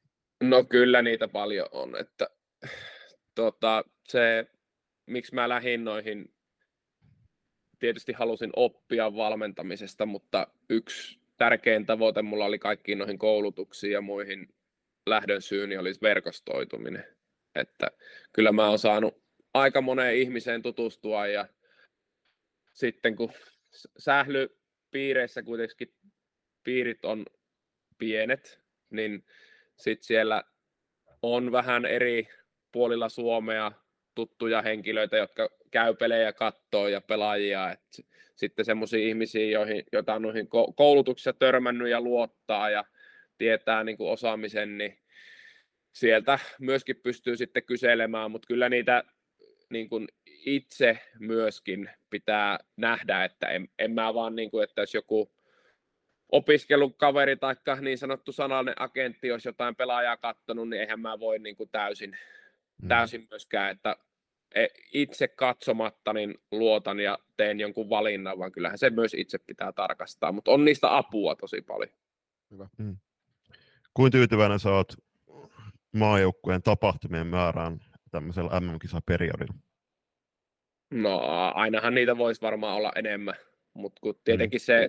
No kyllä niitä paljon on, että se, miksi mä lähdin noihin, tietysti halusin oppia valmentamisesta, mutta yksi tärkein tavoite mulla oli kaikkiin noihin koulutuksiin ja muihin lähdön syyni oli verkostoituminen. Että kyllä mä oon saanut aika moneen ihmiseen tutustua ja sitten kun sählypiireissä kuitenkin piirit on pienet, niin sitten siellä on vähän eri puolilla Suomea tuttuja henkilöitä, jotka käy pelejä, kattoo ja pelaajia. Et sitten semmoisia ihmisiä, joita on noihin koulutuksissa törmännyt ja luottaa ja tietää niin kuin osaamisen, niin sieltä myöskin pystyy sitten kyselemään, mutta kyllä niitä niin kuin itse myöskin pitää nähdä, että en mä vaan, niin kuin, että jos joku opiskelukaveri tai niin sanottu sanallinen agentti olisi jotain pelaajaa katsonut, niin eihän mä voi niin kuin täysin myöskään, että itse katsomatta niin luotan ja teen jonkun valinnan, vaan kyllähän se myös itse pitää tarkastaa, mutta on niistä apua tosi paljon. Hyvä. Kuin tyytyväinen sä oot maajoukkueen tapahtumien määrään tämmöisellä MM-kisaperiodilla? No ainahan niitä voisi varmaan olla enemmän, mutta kun tietenkin se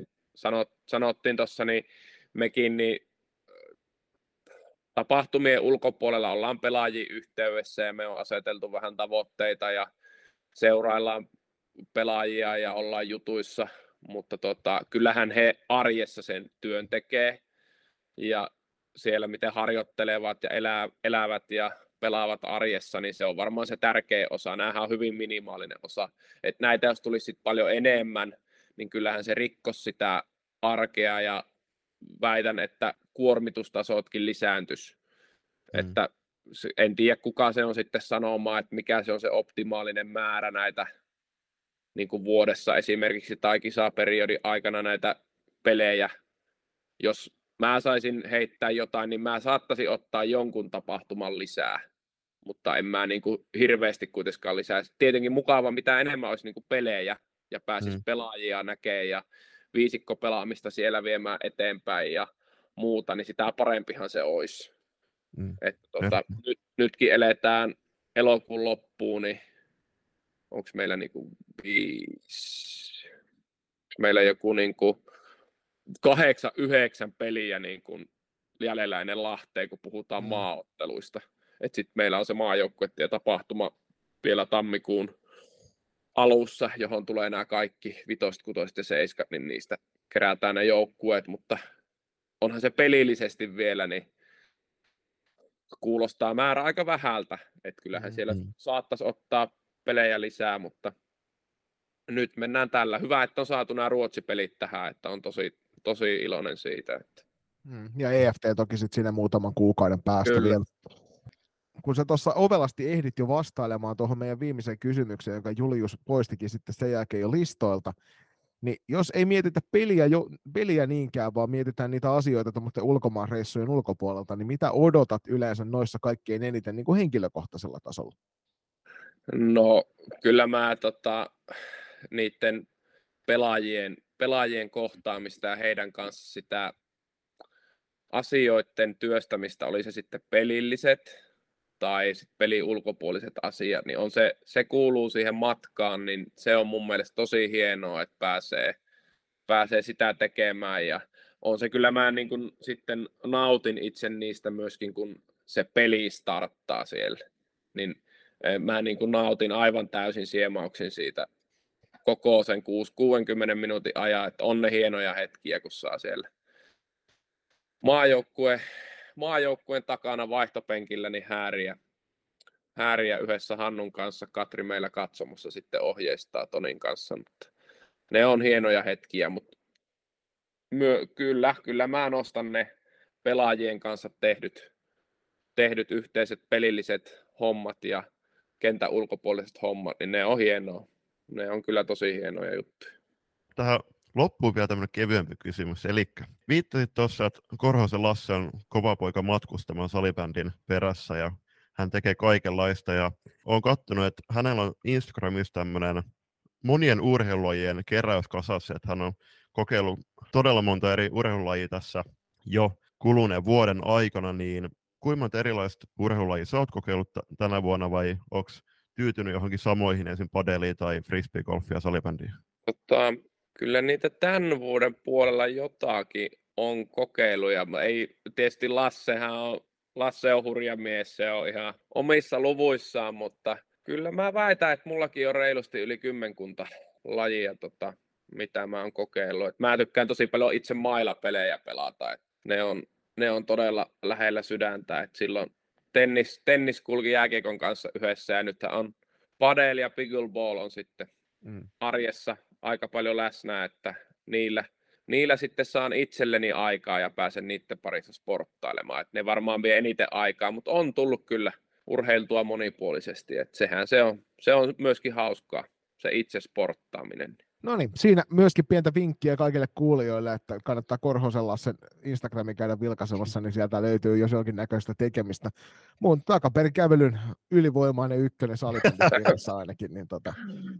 sanottiin tuossa, niin mekin niin tapahtumien ulkopuolella ollaan pelaajien yhteydessä ja me on aseteltu vähän tavoitteita ja seuraillaan pelaajia ja ollaan jutuissa, mutta kyllähän he arjessa sen työn tekee ja siellä, miten harjoittelevat ja elävät ja pelaavat arjessa, niin se on varmaan se tärkein osa. Nämähän on hyvin minimaalinen osa. Et näitä jos tulisi sit paljon enemmän, niin kyllähän se rikkoisi sitä arkea ja väitän, että kuormitustasotkin lisääntyisi. Että en tiedä, kuka se on sitten sanomaan, että mikä se on se optimaalinen määrä näitä niin kuin vuodessa esimerkiksi tai kisaperiodin aikana näitä pelejä. Jos mä saisin heittää jotain, niin mä saattaisin ottaa jonkun tapahtuman lisää, mutta en mä niin kuin hirveästi kuitenkaan lisää. Tietenkin mukava, mitä enemmän olisi niin kuin pelejä ja pääsisi pelaajia näkemään ja viisikko pelaamista siellä viemään eteenpäin ja muuta, niin sitä parempihan se olisi. Että nytkin eletään elokuun loppuun, niin onko meillä niinku 5, meillä joku niinku 8-9 peliä niinku jäljellä ennen Lahteen, kun puhutaan maaotteluista. Et sitten meillä on se maajoukkueiden tapahtuma vielä tammikuun alussa, johon tulee nämä kaikki 5, 6 ja 7, niin niistä kerätään ne joukkueet, mutta onhan se pelillisesti vielä, niin kuulostaa määrä aika vähältä, että kyllähän siellä saattaisi ottaa pelejä lisää, mutta nyt mennään tällä. Hyvä, että on saatu nämä Ruotsi-pelit tähän, että on tosi iloinen siitä. Että. Ja EFT toki sitten siinä muutaman kuukauden päästä vielä. Kun sä tuossa ovelasti ehdit jo vastailemaan tuohon meidän viimeiseen kysymykseen, jonka Julius poistikin sitten sen jälkeen jo listoilta, niin jos ei mietitä peliä niinkään, vaan mietitään niitä asioita ulkomaanreissujen ulkopuolelta, niin mitä odotat yleensä noissa kaikkein eniten niin kuin henkilökohtaisella tasolla? No kyllä mä niiden pelaajien kohtaamista ja heidän kanssa sitä asioiden työstämistä, oli se sitten pelilliset tai sitten pelin ulkopuoliset asiat, niin se kuuluu siihen matkaan, niin se on mun mielestä tosi hienoa, että pääsee sitä tekemään ja on se kyllä mä niin kun sitten nautin itse niistä myöskin, kun se peli starttaa siellä, niin mä niin kun nautin aivan täysin siemauksin siitä koko sen 60 minuutin ajan, että on ne hienoja hetkiä, kun saa siellä maajoukkueen takana vaihtopenkillä niin hääriä yhdessä Hannun kanssa, Katri meillä katsomossa sitten ohjeistaa Tonin kanssa, mutta ne on hienoja hetkiä, mutta kyllä mä nostan ne pelaajien kanssa tehdyt yhteiset pelilliset hommat ja kentän ulkopuoliset hommat, niin ne on hienoa. Ne on kyllä tosi hienoja juttuja. Tähän loppuun vielä tämmöinen kevyempi kysymys, eli viittasit tuossa, että Korhosen Lasse on kova poika matkustamaan salibändin perässä ja hän tekee kaikenlaista ja olen katsonut, että hänellä on Instagramissa tämmöinen monien urheilulajien keräyskasassa, että hän on kokeillut todella monta eri urheilulajia tässä jo kuluneen vuoden aikana, niin kuinka monta erilaista urheilulajia sä oot kokeillut tänä vuonna vai onko tyytynyt johonkin samoihin, esim. Padeliin tai frisbeegolfia ja salibändiin? Kyllä niitä tämän vuoden puolella jotakin on kokeiluja. Ei, tietysti Lasse on hurja mies, se on ihan omissa luvuissaan, mutta kyllä mä väitän, että mullakin on reilusti yli 10 lajia, mitä mä oon kokeillut. Et mä tykkään tosi paljon itse mailapelejä pelata. Et ne on todella lähellä sydäntä. Et silloin tennis kulki jääkiekon kanssa yhdessä ja nythän on padel ja pickleball on sitten arjessa aika paljon läsnä, että niillä sitten saan itselleni aikaa ja pääsen niiden parissa sporttailemaan. Et ne varmaan vie eniten aikaa, mutta on tullut kyllä urheiltua monipuolisesti. Et sehän se on myöskin hauskaa, se itse sporttaaminen. No niin, siinä myöskin pientä vinkkiä kaikille kuulijoille, että kannattaa Korhosen Lassen Instagramin käydä vilkaisemassa, niin sieltä löytyy jos jonkin näköistä tekemistä. Mun takaperikävelyn ylivoimainen ykkönen salibändikirjassa ainakin, niin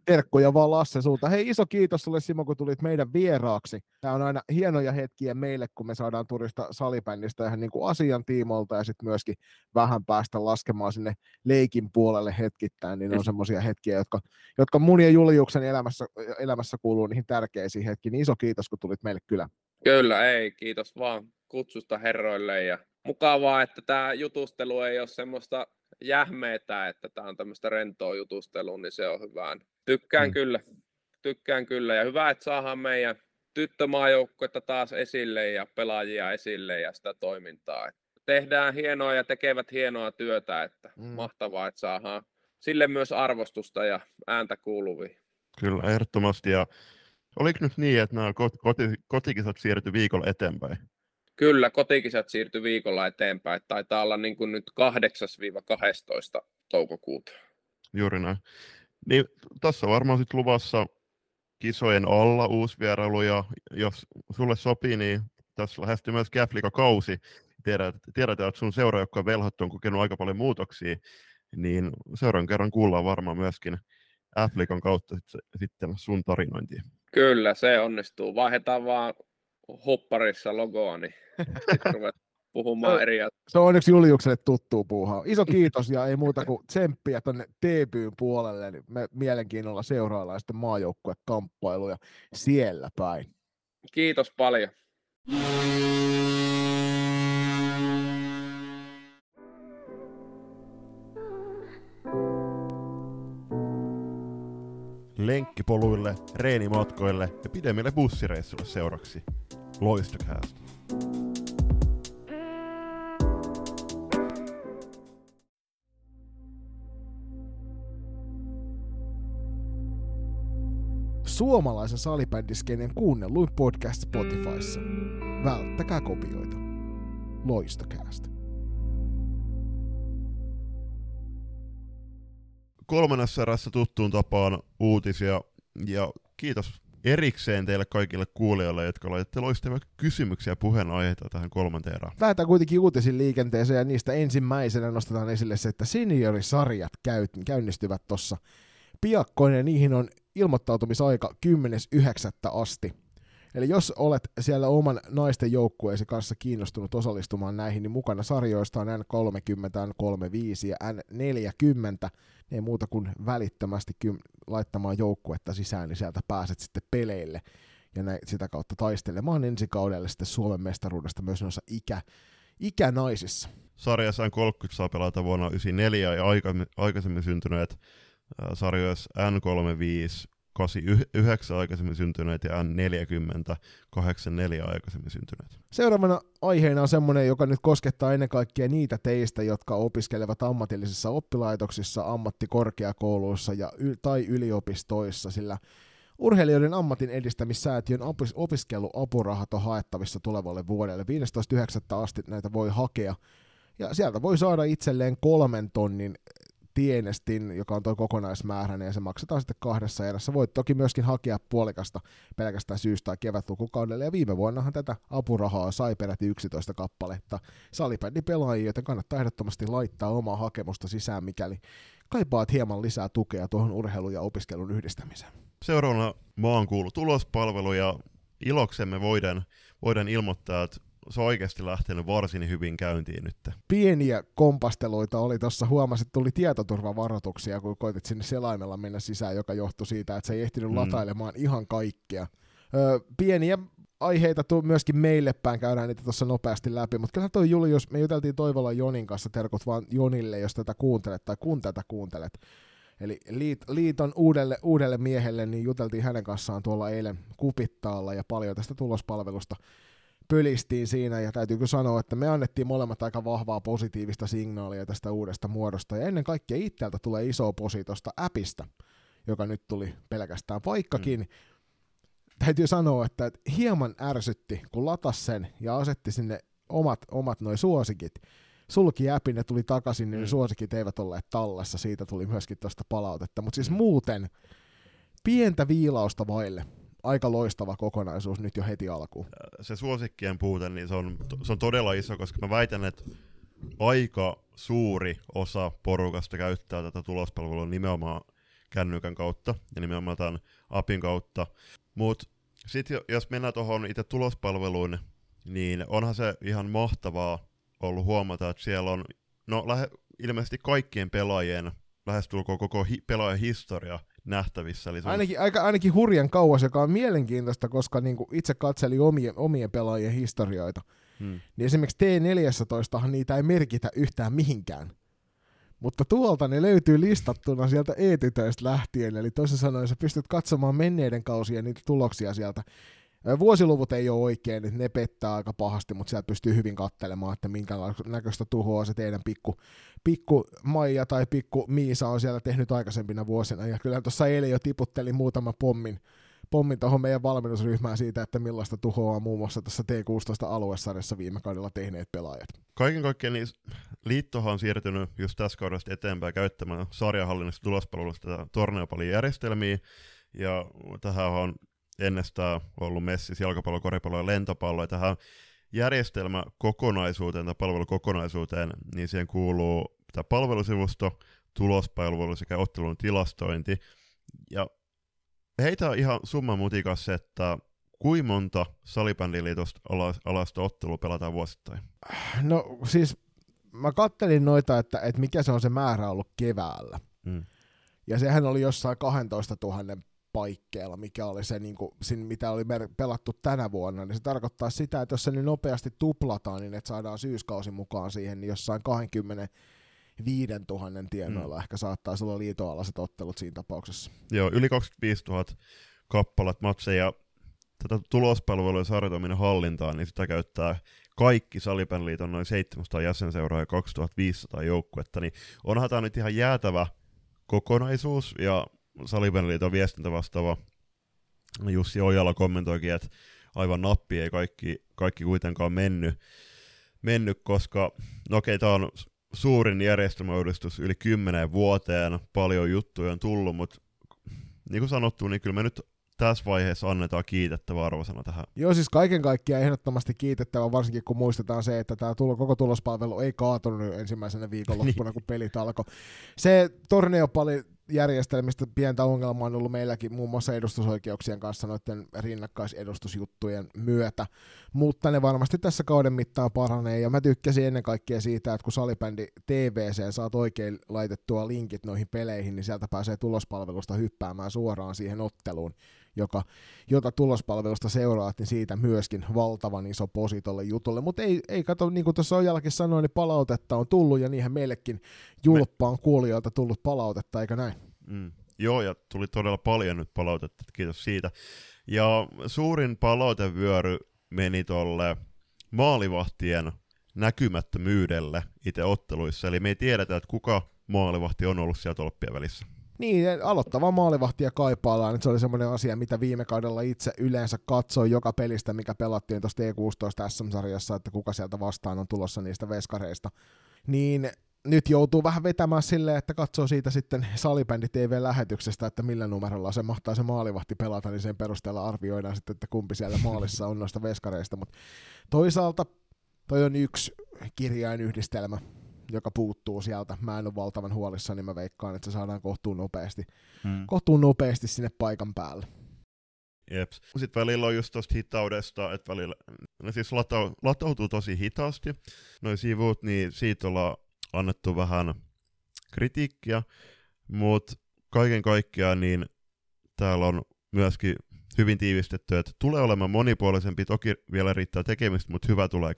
terkkuja vaan Lasse sulta. Hei, iso kiitos sulle Simo, kun tulit meidän vieraaksi. Tää on aina hienoja hetkiä meille, kun me saadaan turista salibändistä ihan niin kuin asian tiimolta ja sitten myöskin vähän päästä laskemaan sinne leikin puolelle hetkittäin, niin on semmoisia hetkiä, jotka mun ja Juliuksen elämässä kuuluu niihin tärkeisiin hetkiin, niin iso kiitos, kun tulit meille kylään. Kyllä, ei, kiitos vaan kutsusta herroille ja mukavaa, että tämä jutustelu ei ole semmoista jähmeetä, että tämä on tämmöistä rentoa jutustelua, niin se on hyvää. Tykkään kyllä ja hyvä, että saadaan meidän tyttömaajoukkuetta taas esille ja pelaajia esille ja sitä toimintaa. tehdään hienoa ja tekevät hienoa työtä, että mahtavaa, että saadaan sille myös arvostusta ja ääntä kuuluviin. Kyllä, ehdottomasti. Ja oliko nyt niin, että nämä kotikisat siirtyi viikolla eteenpäin? Kyllä, kotikisat siirtyi viikolla eteenpäin. Taitaa olla niin kuin nyt 8-12 toukokuuta. Juuri näin. Niin, tässä on varmaan sitten luvassa kisojen alla uusi vierailu, ja jos sulle sopii, niin tässä lähestyy myös GAF-liigakausi. Tiedetään, että sun seurajoukkueen velhot on kokenut aika paljon muutoksia, niin seuraavan kerran kuullaan varmaan myöskin F-liigan kautta sitten sun tarinointia. Kyllä, se onnistuu. Vaihdetaan vaan hopparissa logoa, niin sitten ruvetaan puhumaan eri asioita. Se on onneksi Juliukselle tuttuu puuhaa. Iso kiitos ja ei muuta kuin tsemppiä tuonne TPYn puolelle. Niin me mielenkiinnolla seuraillaan sitten maajoukkuekamppailuja siellä päin. Kiitos paljon. Lenkkipoluille, reenimatkoille ja pidemmille bussireissuille seuraksi LoistoCast. Suomalaisen salibändiskeinen kuunnelluin podcast Spotifyssa. Välttäkää kopioita. LoistoCast. Kolmannessa erässä tuttuun tapaan uutisia, ja kiitos erikseen teille kaikille kuulijoille, jotka laitatte loistavia kysymyksiä ja puheenaiheita tähän kolmanteen erään. Lähdetään kuitenkin uutisiin liikenteeseen, ja niistä ensimmäisenä nostetaan esille se, että seniorisarjat käynnistyvät tuossa piakkoin, ja niihin on ilmoittautumisaika 10.9. asti. Eli jos olet siellä oman naisten joukkueesi kanssa kiinnostunut osallistumaan näihin, niin mukana sarjoista on N30, N35 ja N40. Ei muuta kuin välittömästi laittamaan joukkuetta sisään, niin sieltä pääset sitten peleille ja sitä kautta taistelemaan ensi kaudelle sitten Suomen mestaruudesta myös noissa ikänaisissa. Sarjassa N30 saa pelata vuonna 1994 ja aikaisemmin syntyneet sarjoissa N35, 89 aikaisemmin syntyneet ja N40, 84 aikaisemmin syntyneet. Seuraavana aiheena on semmoinen, joka nyt koskettaa ennen kaikkea niitä teistä, jotka opiskelevat ammatillisissa oppilaitoksissa, ammattikorkeakouluissa tai yliopistoissa, sillä Urheilijoiden ammatin edistämissäätiön opiskeluapurahat on haettavissa tulevalle vuodelle. 15.9. asti näitä voi hakea, ja sieltä voi saada itselleen 3 tonnin tienestin, joka on tuo kokonaismääräinen, ja se maksetaan sitten 2 erässä. Voit toki myöskin hakea puolikasta pelkästään syys- tai kevätlukukaudelle, ja viime vuonnahan tätä apurahaa sai peräti 11 kappaletta salibändipelaajia, joten kannattaa ehdottomasti laittaa omaa hakemusta sisään, mikäli kaipaat hieman lisää tukea tuohon urheilun ja opiskelun yhdistämiseen. Seuraavana maankuulu tulospalvelu, ja iloksemme voidaan ilmoittaa, että se on oikeasti lähtenyt varsin hyvin käyntiin nyt. Pieniä kompasteluita oli tuossa. Huomasin, että tuli tietoturvavaroituksia, kun koitit sinne selaimella mennä sisään, joka johtui siitä, että se ei ehtinyt latailemaan ihan kaikkea. Pieniä aiheita tuli myöskin meille päin, käydään niitä tuossa nopeasti läpi, mutta kyllä toi Julius, me juteltiin Toivolan Jonin kanssa, terkut vaan Jonille, jos tätä kuuntelet tai kun tätä kuuntelet. Eli liiton uudelle miehelle, niin juteltiin hänen kanssaan tuolla eilen Kupittaalla, ja paljon tästä tulospalvelusta pölistiin siinä, ja täytyykö sanoa, että me annettiin molemmat aika vahvaa positiivista signaalia tästä uudesta muodosta, ja ennen kaikkea itseltä tulee iso posi tuosta appista, joka nyt tuli pelkästään, vaikkakin täytyy sanoa, että hieman ärsytti, kun latas sen ja asetti sinne omat noi suosikit, sulki appin ja tuli takaisin, niin suosikit eivät olleet tallessa, siitä tuli myöskin tuosta palautetta, mutta siis muuten pientä viilausta vaille. Aika loistava kokonaisuus nyt jo heti alkuun. Se suosikkien puute, niin se on todella iso, koska mä väitän, että aika suuri osa porukasta käyttää tätä tulospalvelua nimenomaan kännykän kautta ja nimenomaan tämän appin kautta. Mutta sitten jos mennään tuohon itse tulospalveluun, niin onhan se ihan mahtavaa ollut huomata, että siellä on ilmeisesti kaikkien pelaajien lähestulkoon koko pelaajahistoria nähtävissä. Eli ainakin hurjan kauas, joka on mielenkiintoista, koska niin kuin itse katselin omien pelaajien historioita, niin esimerkiksi T14 niitä ei merkitä yhtään mihinkään. Mutta tuolta ne löytyy listattuna sieltä E-tytöistä lähtien, eli toisin sanoen sä pystyt katsomaan menneiden kausien niitä tuloksia sieltä Vuosiluvut ei ole oikein, että ne pettää aika pahasti, mutta sieltä pystyy hyvin katselemaan, että minkä näköistä tuhoa se teidän pikku Maija tai pikku Miisa on siellä tehnyt aikaisempina vuosina. Ja kyllä tuossa eilen jo tiputtelin muutama pommin tuohon meidän valmennusryhmään siitä, että millaista tuhoa on muun muassa tässä T16-aluesarjassa viime kaudella tehneet pelaajat. Kaiken kaikkiaan niin liittohan on siirtynyt just tässä kaudesta eteenpäin käyttämään sarjahallinnasta tulospalvelusta tätä torneopalijärjestelmiä, ja tähän on ennestään ollut messis, jalkapallo, koripallo ja lentopallo, ja tähän järjestelmäkokonaisuuteen tai palvelukokonaisuuteen, niin siihen kuuluu tämä palvelusivusto, tulospalvelu sekä ottelun tilastointi, ja heitä on ihan summan mutikas se, että kuinka monta salibändiliitosta alasta ottelua pelataan vuosittain? No siis mä kattelin noita, että mikä se on se määrä ollut keväällä. Mm. Ja sehän oli jossain 12 000 paikkeilla, mikä oli se, niin kuin, mitä oli pelattu tänä vuonna. Niin se tarkoittaa sitä, että jos se nyt nopeasti tuplataan, niin että saadaan syyskausi mukaan siihen, niin jossain 25 000 tienoilla ehkä saattaa olla liitoalaiset ottelut siinä tapauksessa. Joo, yli 25 000 kappalat matseja. Tätä tulospalvelujen sarjoitaminen hallintaan, niin sitä käyttää kaikki salibändiliiton noin 700 jäsenseuraa ja 2500 joukkuetta. Niin onhan tämä nyt ihan jäätävä kokonaisuus, ja salibändiliiton viestintä vastaava Jussi Ojala kommentoikin, että aivan nappi ei kaikki kuitenkaan mennyt, koska no okei, tämä on suurin järjestelmäuudistus yli 10 vuoteen, paljon juttuja on tullut, mutta niin kuin sanottu, niin kyllä me nyt tässä vaiheessa annetaan kiitettävä arvosana tähän. Joo, siis kaiken kaikkiaan ehdottomasti kiitettävä, varsinkin kun muistetaan se, että tämä koko tulospalvelu ei kaatunut ensimmäisenä viikonloppuna, kun pelit alkoi. Se torneopalijärjestelmistä pientä ongelmaa on ollut meilläkin muun muassa edustusoikeuksien kanssa noiden rinnakkaisedustusjuttujen myötä, mutta ne varmasti tässä kauden mittaan paranee, ja mä tykkäsin ennen kaikkea siitä, että kun salibändi TVC saat oikein laitettua linkit noihin peleihin, niin sieltä pääsee tulospalvelusta hyppäämään suoraan siihen otteluun, jota tulospalvelusta seuraat, niin siitä myöskin valtavan iso posi tolle jutulle. Mutta ei kato, niin kuin tuossa Ojalakin sanoi, niin palautetta on tullut, ja niinhän meillekin julppaan kuulijoilta tullut palautetta, eikö näin? Mm. Joo, ja tuli todella paljon nyt palautetta, kiitos siitä. Ja suurin palautevyöry meni tolle maalivahtien näkymättömyydelle itse otteluissa, eli me ei tiedetä, että kuka maalivahti on ollut siellä tolppien välissä. Niin, aloittavaa maalivahtia kaipaillaan, että se oli semmoinen asia, mitä viime kaudella itse yleensä katsoi joka pelistä, mikä pelattiin tuossa T16 SM-sarjassa, että kuka sieltä vastaan on tulossa niistä veskareista, niin nyt joutuu vähän vetämään silleen, että katsoo siitä sitten salibändi TV-lähetyksestä, että millä numerolla se mahtaa se maalivahti pelata, niin sen perusteella arvioidaan sitten, että kumpi siellä maalissa on noista veskareista, mutta toisaalta toi on yksi kirjainyhdistelmä, joka puuttuu sieltä. Mä en ole valtavan huolissani, niin mä veikkaan, että se saadaan kohtuun nopeasti sinne paikan päälle. Jeps. Sitten välillä on just tosta hitaudesta, että välillä ne siis latautuu tosi hitaasti. Noi sivut, niin siitä ollaan annettu vähän kritiikkiä, mutta kaiken kaikkiaan niin täällä on myöskin hyvin tiivistetty, että tulee olemaan monipuolisempi, toki vielä riittää tekemistä, mutta hyvä tulee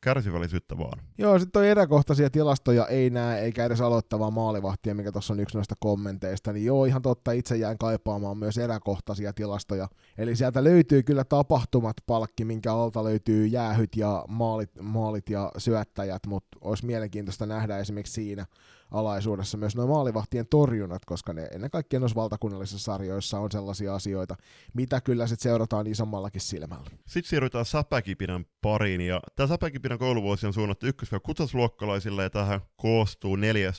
kärsivällisyyttä vaan. Joo, sitten on eräkohtaisia tilastoja ei näe, eikä edes aloittavaa maalivahtia, mikä tuossa on yksi noista kommenteista, niin joo, ihan totta, itse jäin kaipaamaan myös eräkohtaisia tilastoja. Eli sieltä löytyy kyllä tapahtumat-palkki, minkä alta löytyy jäähyt ja maalit ja syöttäjät, mutta olisi mielenkiintoista nähdä esimerkiksi siinä alaisuudessa myös nuo maalivahtien torjunnat, koska ne ennen kaikkea noissa valtakunnallisissa sarjoissa on sellaisia asioita, mitä kyllä sitten seurataan isommallakin silmällä. Sitten siirrytään säpäkipinän pariin, ja tämä säpäkipinän kouluvuosi on suunnattu 1.–6. luokkalaisille, ja tähän koostuu 4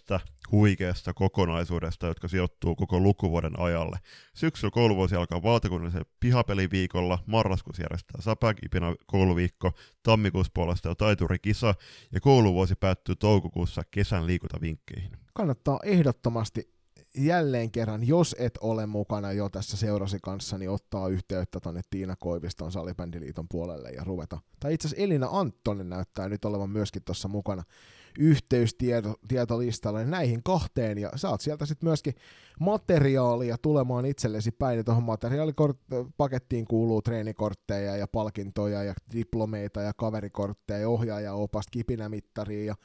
huikeasta kokonaisuudesta, jotka sijoittuu koko lukuvuoden ajalle. Syksyllä kouluvuosi alkaa valtakunnallisella pihapeliviikolla, marraskuussa järjestetään säpäkipinän kouluviikko, tammikuussa puolesta on taiturikisa, ja kouluvuosi päättyy toukokuussa kesän liikuntavinkkeihin. Kannattaa ehdottomasti jälleen kerran, jos et ole mukana jo tässä seurasi kanssa, niin ottaa yhteyttä tonne Tiina Koiviston Salibändiliiton puolelle ja ruveta. Tai itse asiassa Elina Anttonen näyttää nyt olevan myöskin tuossa mukana yhteystietolistalla, niin näihin 2, ja saat sieltä sitten myöskin materiaalia tulemaan itsellesi päin, ja tuohon materiaalipakettiin kuuluu treenikortteja ja palkintoja ja diplomeita ja kaverikortteja ja ohjaajaopasta, kipinämittaria ja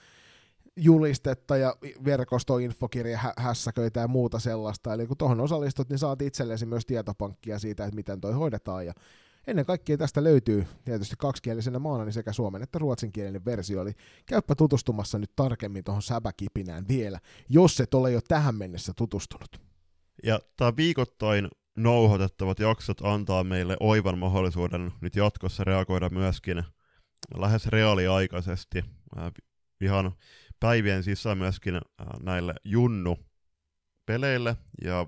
julistetta ja verkostoinfokirja, hässäköitä ja muuta sellaista. Eli kun tuohon osallistut, niin saat itsellesi myös tietopankkia siitä, että miten toi hoidetaan. Ja Ennen kaikkea tästä löytyy tietysti kaksikielisenä maana niin sekä suomen että ruotsinkielinen versio, eli käypä tutustumassa nyt tarkemmin tuohon säbäkipinään vielä, jos et ole jo tähän mennessä tutustunut. Ja tämä viikoittain nouhotettavat jaksot antaa meille oivan mahdollisuuden nyt jatkossa reagoida myöskin lähes reaaliaikaisesti ihan päivien sisään myöskin näille junnu-peleille ja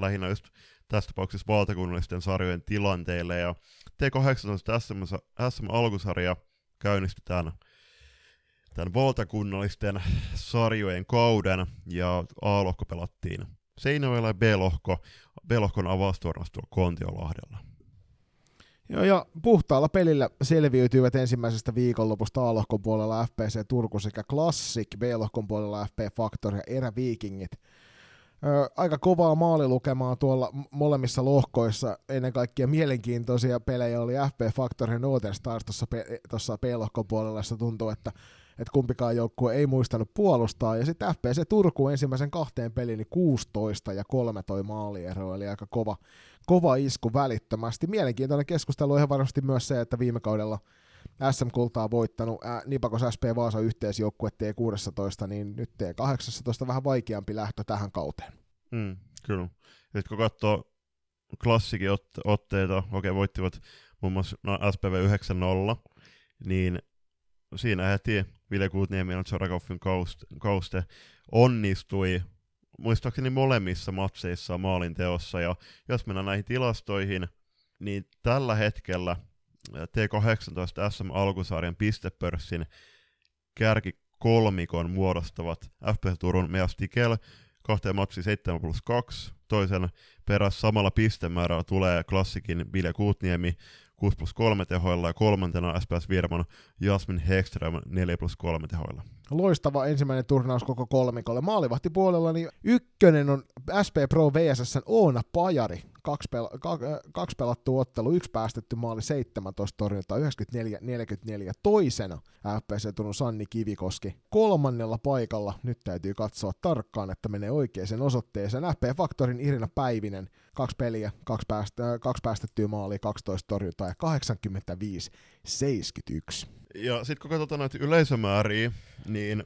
lähinnä just tässä tapauksessa valtakunnallisten sarjojen tilanteille. Ja T18 SM-alkusarja käynnistetään tämän valtakunnallisten sarjojen kauden ja A-lohko pelattiin Seinäjoella ja B-lohkon avaustornasi tuolla Kontiolahdella. Joo, ja puhtaalla pelillä selviytyivät ensimmäisestä viikonlopusta A-lohkon puolella FPC Turku sekä Classic, B-lohkon puolella FP Factor ja Eräviikingit. Aika kovaa maalilukemaa tuolla molemmissa lohkoissa, ennen kaikkea mielenkiintoisia pelejja oli FP Factor ja Northern Stars tuossa B-lohkon puolella, jossa tuntuu, että kumpikaan joukkue ei muistanut puolustaa, ja sitten FPC Turku ensimmäisen kahteen peliin niin 16 ja 3 toi maaliero, eli aika kova isku välittömästi. Mielenkiintoinen keskustelu on ihan varmasti myös se, että viime kaudella SM-kultaa voittanut Nipakos SP Vaasa yhteisjoukkue T16, niin nyt T18 vähän vaikeampi lähtö tähän kauteen. Kyllä. Nyt kun katsoo Klassikin otteita, voittivat muun muassa SPV 9-0, niin siinä heti Ville Kuutniemi ja Tsorakaufin kauste onnistui muistaakseni molemmissa matseissa maalinteossa, ja jos mennään näihin tilastoihin, niin tällä hetkellä T18 SM-alkusarjan pistepörssin kärkikolmikon muodostavat FPC Turun Meas Tikel, 2 matsia 7+2, toisen perässä samalla pistemäärällä tulee Klassikin Ville Kuutniemi 6+3 tehoilla ja kolmantena SPS Virman Jasmin Hekström 4+3 tehoilla. Loistava ensimmäinen turnaus koko kolmikolle. Maalivahti puolella niin ykkönen on SP Pro VSS:n Oona Pajari. 2 pelattua ottelu, 1 päästetty maali, 17 torjuntaa, 94-44 toisena FPC Turun Sanni Kivikoski. Kolmannella paikalla, nyt täytyy katsoa tarkkaan, että menee oikeaan osoitteeseen, FP Factorin Irina Päivinen, 2 peliä, 2 päästettyä maalia, 12 torjuntaa ja 85-71. Ja sitten kun katsotaan näitä yleisömääriä, niin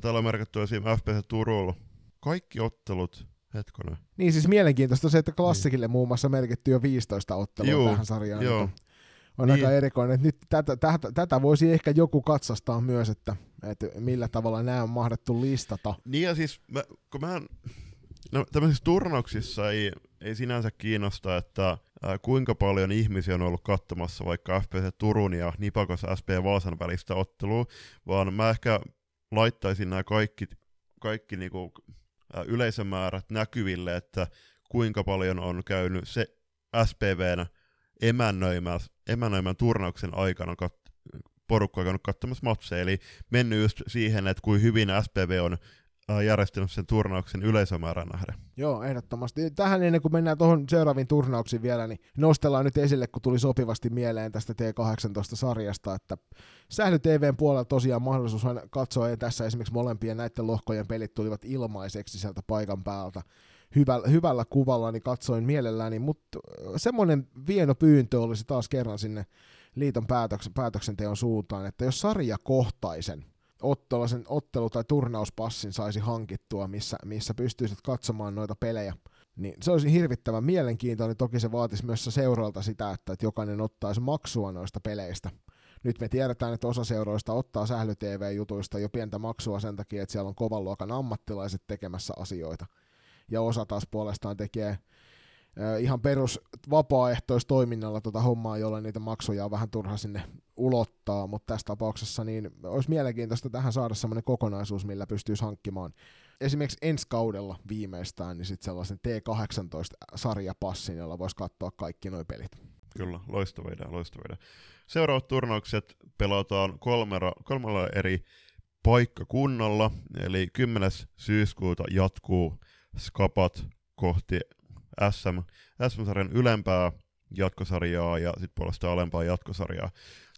täällä on merkitty esim. FPC Turulla kaikki ottelut. Hetkona. Niin siis mielenkiintoista on se, että Klassikille niin muun muassa merkitty jo 15 ottelua tähän sarjaan. On niin aika erikoinen, että nyt tätä voisi ehkä joku katsastaa myös, että millä tavalla nämä on mahdettu listata. Niin ja siis, tämmöisissä turnauksissa ei sinänsä kiinnosta, että kuinka paljon ihmisiä on ollut katsomassa vaikka FPC Turun ja Nipakos SP Vaasan välistä ottelua, vaan mä ehkä laittaisin nämä kaikki niinku yleisömäärät näkyville, että kuinka paljon on käynyt se SPVn emännöimän turnauksen aikana porukka on käynyt katsomassa matseja, eli mennyt just siihen, että kuin hyvin SPV on järjestänyt sen turnauksen yleisömäärän nähden. Joo, ehdottomasti. Tähän ennen kuin mennään tuohon seuraaviin turnauksiin vielä, niin nostellaan nyt esille, kun tuli sopivasti mieleen tästä T18-sarjasta, että Sähly TVn puolella tosiaan mahdollisuus katsoa, ja tässä esimerkiksi molempien näiden lohkojen pelit tulivat ilmaiseksi sieltä paikan päältä. Hyvällä kuvalla niin katsoin mielelläni, mutta semmoinen vieno pyyntö olisi taas kerran sinne liiton päätöksenteon suuntaan, että jos sarjakohtaisen ottelu- tai turnauspassin saisi hankittua, missä pystyisit katsomaan noita pelejä, niin se olisi hirvittävän mielenkiintoinen. Toki se vaatisi myös seuralta sitä, että jokainen ottaisi maksua noista peleistä. Nyt me tiedetään, että osa seuroista ottaa Sähly TV-jutuista jo pientä maksua sen takia, että siellä on kovan luokan ammattilaiset tekemässä asioita. Ja osa taas puolestaan tekee ihan perus vapaaehtoistoiminnalla tuota hommaa, jolla niitä maksuja on vähän turha sinne ulottaa, mutta tässä tapauksessa niin olisi mielenkiintoista tähän saada semmoinen kokonaisuus, millä pystyisi hankkimaan esimerkiksi ensi kaudella viimeistään niin sit sellaisen T18-sarjapassin, jolla voisi katsoa kaikki nuo pelit. Kyllä, loistava idea. Seuraavat turnaukset pelataan kolmella eri paikkakunnalla, eli 10. syyskuuta jatkuu Skapat kohti SM-sarjan ylempää jatkosarjaa ja sitten puolestaan alempaa jatkosarjaa.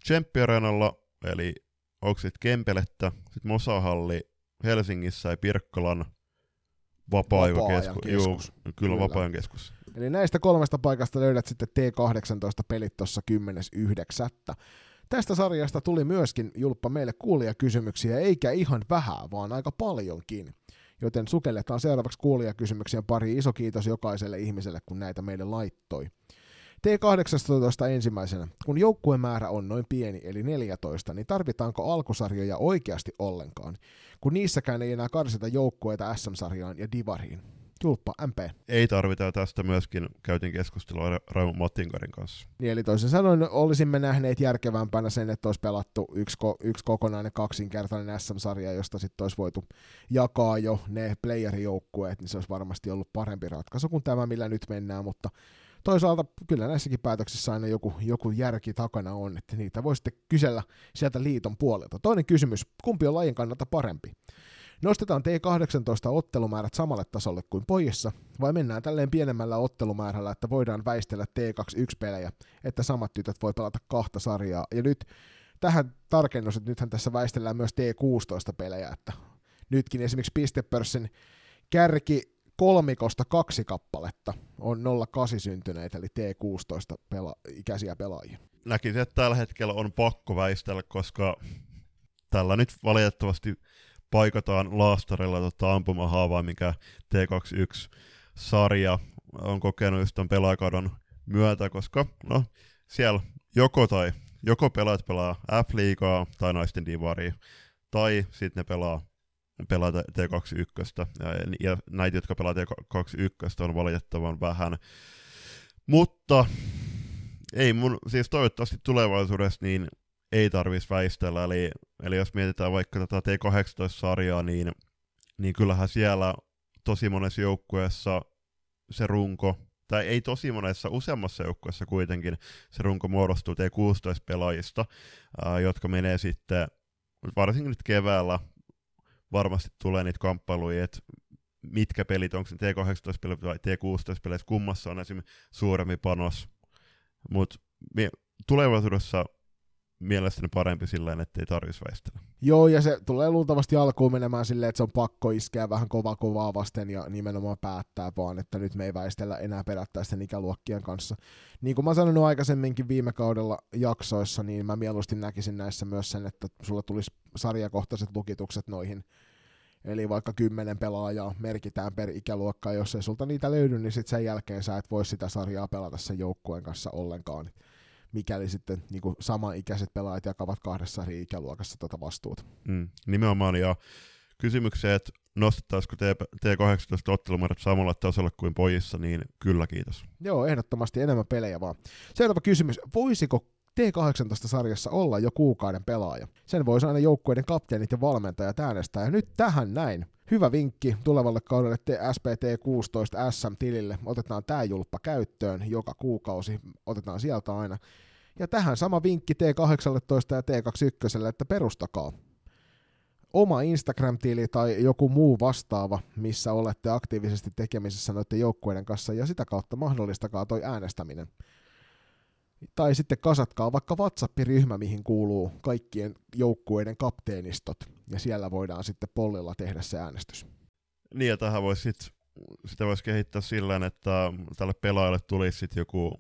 Tsemppi-areenalla, eli onko sitten Kempelettä, sitten Mosahalli Helsingissä ja Pirkkalan vapaa-ajan keskus. Kyllä, vapaa-ajan keskus. Eli näistä kolmesta paikasta löydät sitten T18-pelit tuossa 10.9. Tästä sarjasta tuli myöskin, Julppa, meille kuulijakysymyksiä, eikä ihan vähän, vaan aika paljonkin. Joten sukelletaan seuraavaksi kuulijakysymyksien pari. Iso kiitos jokaiselle ihmiselle, kun näitä meille laittoi. T18 ensimmäisenä. Kun joukkueen määrä on noin pieni, eli 14, niin tarvitaanko alkusarjoja oikeasti ollenkaan, kun niissäkään ei enää karsita joukkueita SM-sarjaan ja divariin? Julppa, MP. Ei tarvita, tästä myöskin käytiin keskustelua Raimo Matinkarin kanssa. Niin, eli toisin sanoen olisimme nähneet järkevämpänä sen, että olisi pelattu yksi kokonainen kaksinkertainen SM-sarja, josta sitten olisi voitu jakaa jo ne playerijoukkueet, niin se olisi varmasti ollut parempi ratkaisu kuin tämä, millä nyt mennään, mutta toisaalta kyllä näissäkin päätöksissä aina joku järki takana on, että niitä voi sitten kysellä sieltä liiton puolelta. Toinen kysymys, kumpi on lajin kannalta parempi? Nostetaan T18-ottelumäärät samalle tasolle kuin pojissa, vai mennään tälleen pienemmällä ottelumäärällä, että voidaan väistellä T21-pelejä, että samat tytöt voi pelata kahta sarjaa. Ja nyt tähän tarkennus, että nythän tässä väistellään myös T16-pelejä, että nytkin esimerkiksi Pistepörssin kärki kolmikosta 2 kappaletta on 08 syntyneitä, eli T16-ikäisiä pelaajia. Näkisin, että tällä hetkellä on pakko väistellä, koska tällä nyt valitettavasti paikataan laastarilla ampumahaavaa, mikä T21-sarja on kokenut just tämän pelaajakaudon myötä, koska no, siellä joko pelaajat pelaa F-liigaa tai naisten divaria, tai sitten ne pelaa T21, ja näitä, jotka pelaa T21, on valitettavan vähän. Mutta ei mun, siis toivottavasti tulevaisuudessa niin ei tarvitsisi väistellä, eli jos mietitään vaikka tätä T18-sarjaa, niin kyllähän siellä tosi monessa joukkueessa se runko, tai ei tosi monessa, useammassa joukkueessa kuitenkin se runko muodostuu T16-pelaajista, jotka menee sitten, varsinkin nyt keväällä, varmasti tulee niitä kamppailuja, että mitkä pelit, onko se T18-pelit vai T16-pelit, kummassa on esimerkiksi suurempi panos, mutta tulevaisuudessa mielestäni parempi silleen, ettei tarvitsisi väistellä. Joo, ja se tulee luultavasti alkuun menemään silleen, että se on pakko iskeä vähän kovaa vasten ja nimenomaan päättää vaan, että nyt me ei väistellä enää perättäisten ikäluokkien kanssa. Niin kuin mä sanonut aikaisemminkin viime kaudella jaksoissa, niin mä mieluusti näkisin näissä myös sen, että sulla tulisi sarjakohtaiset lukitukset noihin. Eli vaikka 10 pelaajaa merkitään per ikäluokka, jos ei sulta niitä löydy, niin sitten sen jälkeen sä et voi sitä sarjaa pelata sen joukkueen kanssa ollenkaan, mikäli sitten niin kuin samanikäiset pelaajat jakavat 2 eri ikäluokassa tuota vastuuta. Nimenomaan, ja kysymykseen, että nostettaisiko T18-ottelumäärät samalla tasolla kuin pojissa, niin kyllä kiitos. Joo, ehdottomasti enemmän pelejä vaan. Seuraava kysymys, voisiko T18-sarjassa olla jo kuukauden pelaaja? Sen voisi aina joukkueiden kapteenit ja valmentajat äänestää, ja nyt tähän näin. Hyvä vinkki tulevalle kaudelle SPT16 SM-tilille. Otetaan tämä Julppa käyttöön joka kuukausi, otetaan sieltä aina. Ja tähän sama vinkki T18 ja T21, että perustakaa oma Instagram-tili tai joku muu vastaava, missä olette aktiivisesti tekemisessä noiden joukkueiden kanssa, ja sitä kautta mahdollistakaa toi äänestäminen. Tai sitten kasatkaa vaikka WhatsApp-ryhmä, mihin kuuluu kaikkien joukkueiden kapteenistot, ja siellä voidaan sitten pollilla tehdä se äänestys. Niin, ja tähän sitä voisi kehittää sillä, että tälle pelaajalle tulisi sitten joku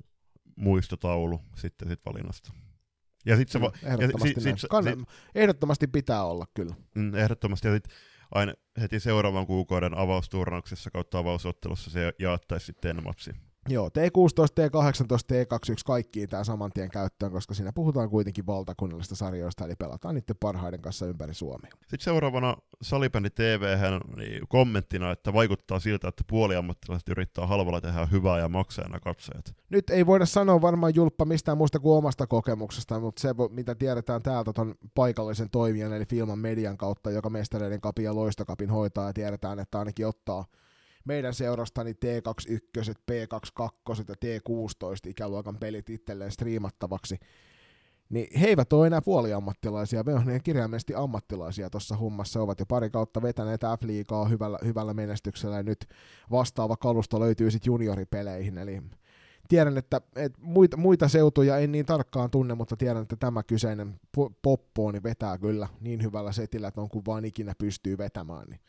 muistotaulu sitten valinnasta. Ja sit se ehdottomasti pitää olla, kyllä. Ehdottomasti, ja sitten aina heti seuraavan kuukauden avausturnauksessa kautta avausottelussa se jaettaisiin sitten ennen matsia. Joo, T16, T18, T21 kaikkiin tämän saman tien käyttöön, koska siinä puhutaan kuitenkin valtakunnallisista sarjoista, eli pelataan niiden parhaiden kanssa ympäri Suomea. Sitten seuraavana Salibändi TV:hän niin kommenttina, että vaikuttaa siltä, että puoliammattilaiset yrittää halvalla tehdä hyvää ja maksajana katsojat. Nyt ei voida sanoa varmaan, Julppa, mistään muusta kuin omasta kokemuksesta, mutta se mitä tiedetään täältä ton paikallisen toimijan, eli Filman Median kautta, joka Mestareiden Cupin ja Loistokapin hoitaa, ja tiedetään, että ainakin ottaa meidän seurastani T21, P22 ja T16-ikäluokan pelit itselleen striimattavaksi, niin he eivät ole enää puoliammattilaisia, me on ne kirjaimellisesti ammattilaisia tuossa hommassa, ovat jo pari kautta vetäneet F-liigaa hyvällä menestyksellä, ja nyt vastaava kalusto löytyy sitten junioripeleihin, eli tiedän, että muita seutuja en niin tarkkaan tunne, mutta tiedän, että tämä kyseinen poppooni vetää kyllä niin hyvällä setillä, että on kun vaan ikinä pystyy vetämään, niin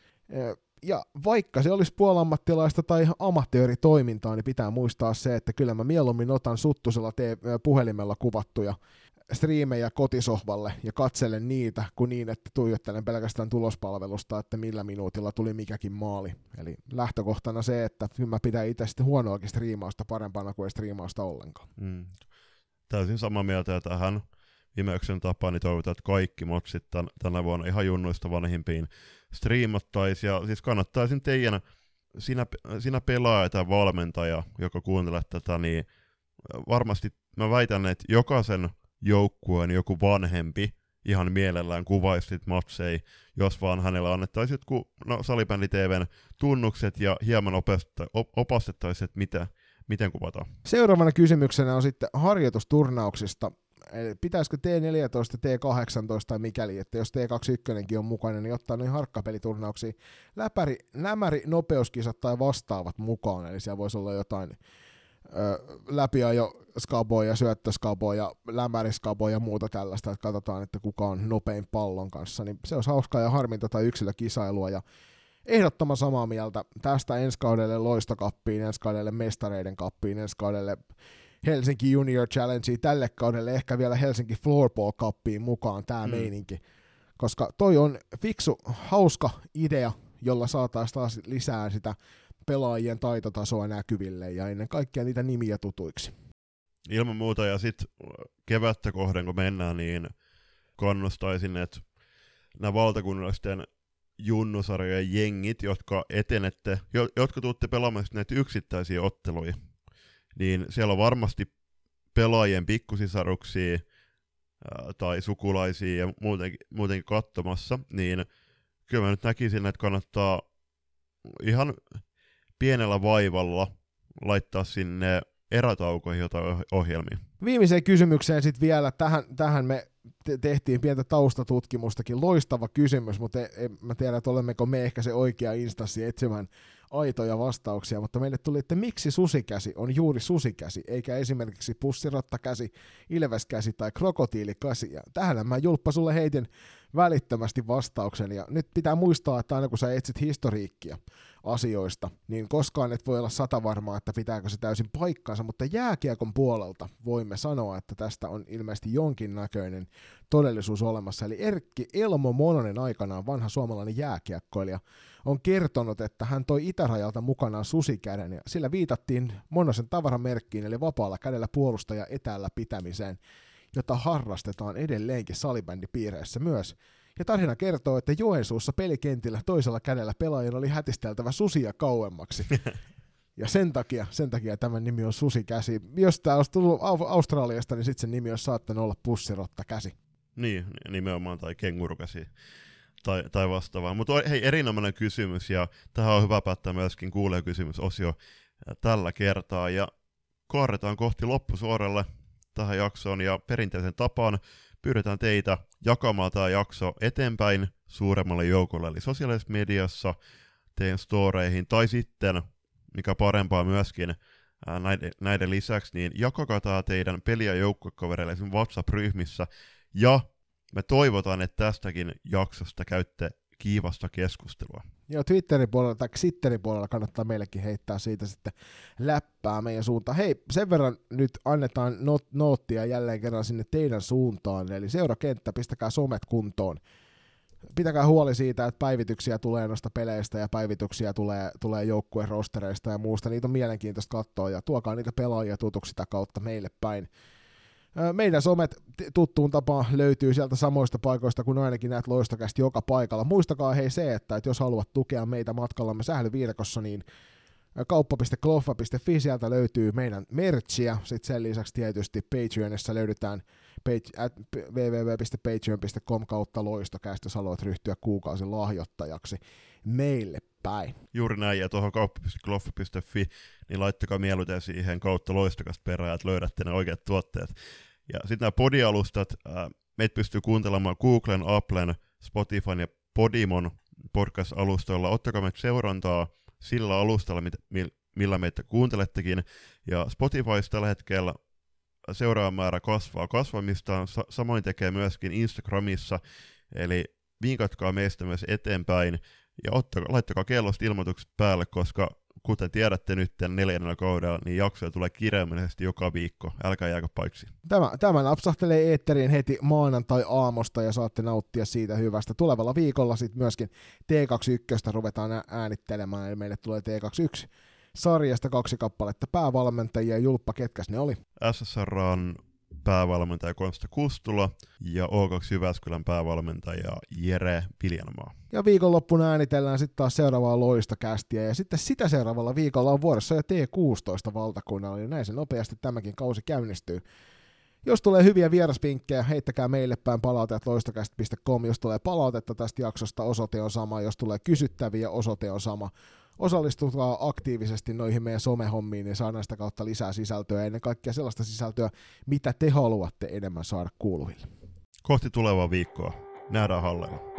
Ja vaikka se olisi puolammattilaista tai ihan amatööritoimintaa, niin pitää muistaa se, että kyllä mä mieluummin otan suttusella puhelimella kuvattuja striimejä kotisohvalle ja katselen niitä, kuin niin, että tuijottelen pelkästään tulospalvelusta, että millä minuutilla tuli mikäkin maali. Eli lähtökohtana se, että mä pidän itse sitten huonoakin striimausta parempana kuin ei striimausta ollenkaan. Mm. Täysin samaa mieltä, ja tähän viimeyksen tapaan niin toivotaan, että kaikki matsit tänä vuonna ihan junnuista vanhimpiin striimattaisiin, ja siis kannattaisin teidän, sinä pelaaja tai valmentaja, joka kuuntelee tätä, niin varmasti mä väitän, että jokaisen joukkueen joku vanhempi ihan mielellään kuvaisi matseja, jos vaan hänellä annettaisiin Salibändi TV:n tunnukset ja hieman opastettaisiin, että miten kuvataan. Seuraavana kysymyksenä on sitten harjoitusturnauksista. Eli pitäisikö T14, T18 tai mikäli, että jos T21kin on mukana, niin ottaa noin harkkapeliturnauksia läpäri, nämäri, nopeuskisat tai vastaavat mukaan, eli siellä voisi olla jotain läpiajo skaboja, syöttöskaboja, lämäriskaboja ja muuta tällaista, että katsotaan, että kuka on nopein pallon kanssa, niin se olisi hauskaa ja harminta tai yksilökisailua, ja ehdottoman samaa mieltä tästä ensi kaudelle Loistokappiin, ensi kaudelle Mestareiden Kappiin, ensi kaudelle Helsinki Junior Challengea, tälle kaudelle ehkä vielä Helsinki Floorball Cupiin mukaan tämä meininki, koska toi on fiksu, hauska idea, jolla saataisiin taas lisää sitä pelaajien taitotasoa näkyville ja ennen kaikkea niitä nimiä tutuiksi. Ilman muuta, ja sitten kevättä kohden kun mennään, niin kannustaisin, että nämä valtakunnallisten junnusarjojen jengit, jotka etenette, jotka tuutte pelaamaan näitä yksittäisiä otteluja, niin siellä on varmasti pelaajien pikkusisaruksia tai sukulaisia ja muutenkin katsomassa, niin kyllä mä nyt näkisin, että kannattaa ihan pienellä vaivalla laittaa sinne erätaukoihin jotain ohjelmia. Viimeiseen kysymykseen sitten vielä, tähän me tehtiin pientä taustatutkimustakin, loistava kysymys, mutta mä tiedän, että olemmeko me ehkä se oikea instanssi etsimään aitoja vastauksia, mutta meille tuli, että miksi susikäsi on juuri susikäsi, eikä esimerkiksi pussirottakäsi, ilveskäsi tai krokotiilikäsi. Ja tähän mä Julppa sulle heitin välittömästi vastauksen, ja nyt pitää muistaa, että aina kun sä etsit historiikkia asioista, niin koskaan et voi olla satavarmaa, että pitääkö se täysin paikkansa, mutta jääkiekon puolelta voimme sanoa, että tästä on ilmeisesti jonkinnäköinen todellisuus olemassa. Eli Erkki Elmo Mononen aikanaan, vanha suomalainen jääkiekkoilija, on kertonut, että hän toi itärajalta mukanaan susikäden, ja sillä viitattiin Monosen tavaramerkkiin, eli vapaalla kädellä puolustaja etäällä pitämiseen, jota harrastetaan edelleenkin salibändipiireissä myös. Ja tarina kertoo, että Joensuussa pelikentillä toisella kädellä pelaajan oli hätisteltävä susia kauemmaksi. Ja sen takia tämän nimi on susikäsi. Jos tämä olisi tullut Australiasta, niin sitten sen nimi olisi saattanut olla pussirottakäsi. Niin, nimenomaan, tai kengurukäsi tai vastaavaa. Mutta hei, erinomainen kysymys, ja tähän on hyvä päättää myöskin kuulijakysymysosio tällä kertaa. Ja kaaretaan kohti loppusuoralle tähän jaksoon, ja perinteisen tapaan pyydetään teitä jakamaan tämä jakso eteenpäin suuremmalle joukolle, eli sosiaalisessa mediassa, teidän storeihin, tai sitten, mikä parempaa myöskin näiden lisäksi, niin jakakaa tämä teidän peli- ja joukkuekavereille esimerkiksi WhatsApp-ryhmissä, ja me toivotaan, että tästäkin jaksosta käytte kiivasta keskustelua. Joo, Twitterin puolella tai Xitterin puolella kannattaa meillekin heittää siitä sitten läppää meidän suuntaan. Hei, sen verran nyt annetaan noottia jälleen kerran sinne teidän suuntaan, eli seurakenttä, pistäkää somet kuntoon. Pitäkää huoli siitä, että päivityksiä tulee noista peleistä ja päivityksiä tulee joukkueen rostereista ja muusta. Niitä on mielenkiintoista katsoa, ja tuokaa niitä pelaajia tutuksi sitä kautta meille päin. Meidän somet tuttuun tapaan löytyy sieltä samoista paikoista, kun ainakin näet LoistoCast joka paikalla. Muistakaa hei se, että jos haluat tukea meitä matkallamme sählyviidakossa, niin kauppa.kloffa.fi, sieltä löytyy meidän merchia. Sitten sen lisäksi tietysti Patreonissa löydetään www.patreon.com/LoistoCast, jos haluat ryhtyä kuukausi lahjoittajaksi meille päin. Juuri näin, ja tuohon kauppa.kloffa.fi, niin laittakaa mieluiten siihen kautta LoistoCast perään, että löydätte ne oikeat tuotteet. Ja sitten nämä podialustat, meitä pystyy kuuntelemaan Googlen, Applen, Spotifyn ja Podimon podcast-alustoilla. Ottakaa meitä seurantaa sillä alustalla, millä meitä kuuntelettekin. Ja Spotifyssa tällä hetkellä seuraajamäärä kasvaa kasvamistaan, samoin tekee myöskin Instagramissa, eli vinkatkaa meistä myös eteenpäin, ja laittakaa kellosta ilmoitukset päälle, koska kuten tiedätte nyt neljännellä kaudella, niin jaksoja tulee kirjaimellisesti joka viikko. Älkää jääkö paiksi. Tämä napsahtelee eetteriin heti maanantai-aamosta ja saatte nauttia siitä hyvästä. Tulevalla viikolla sitten myöskin T21 ruvetaan äänittelemään, eli meille tulee T21 sarjasta 2 kappaletta päävalmentajia. Julppa, ketkäs ne oli? SSR:n päävalmentaja Konsta Kustula ja O2 Jyväskylän päävalmentaja Jere Viljanmaa. Ja viikonloppuna äänitellään sitten taas seuraavaa loistokästiä, ja sitten sitä seuraavalla viikolla on vuorossa jo T16 valtakunnalla, ja näin se nopeasti tämäkin kausi käynnistyy. Jos tulee hyviä vieraspinkkejä, heittäkää meille päin palautet loistokästi.com, jos tulee palautetta tästä jaksosta, osoite on sama, jos tulee kysyttäviä, osoite on sama. Osallistukaa aktiivisesti noihin meidän somehommiin, niin saadaan sitä kautta lisää sisältöä ja ennen kaikkea sellaista sisältöä, mitä te haluatte enemmän saada kuuluville. Kohti tulevaa viikkoa. Nähdään Hallella.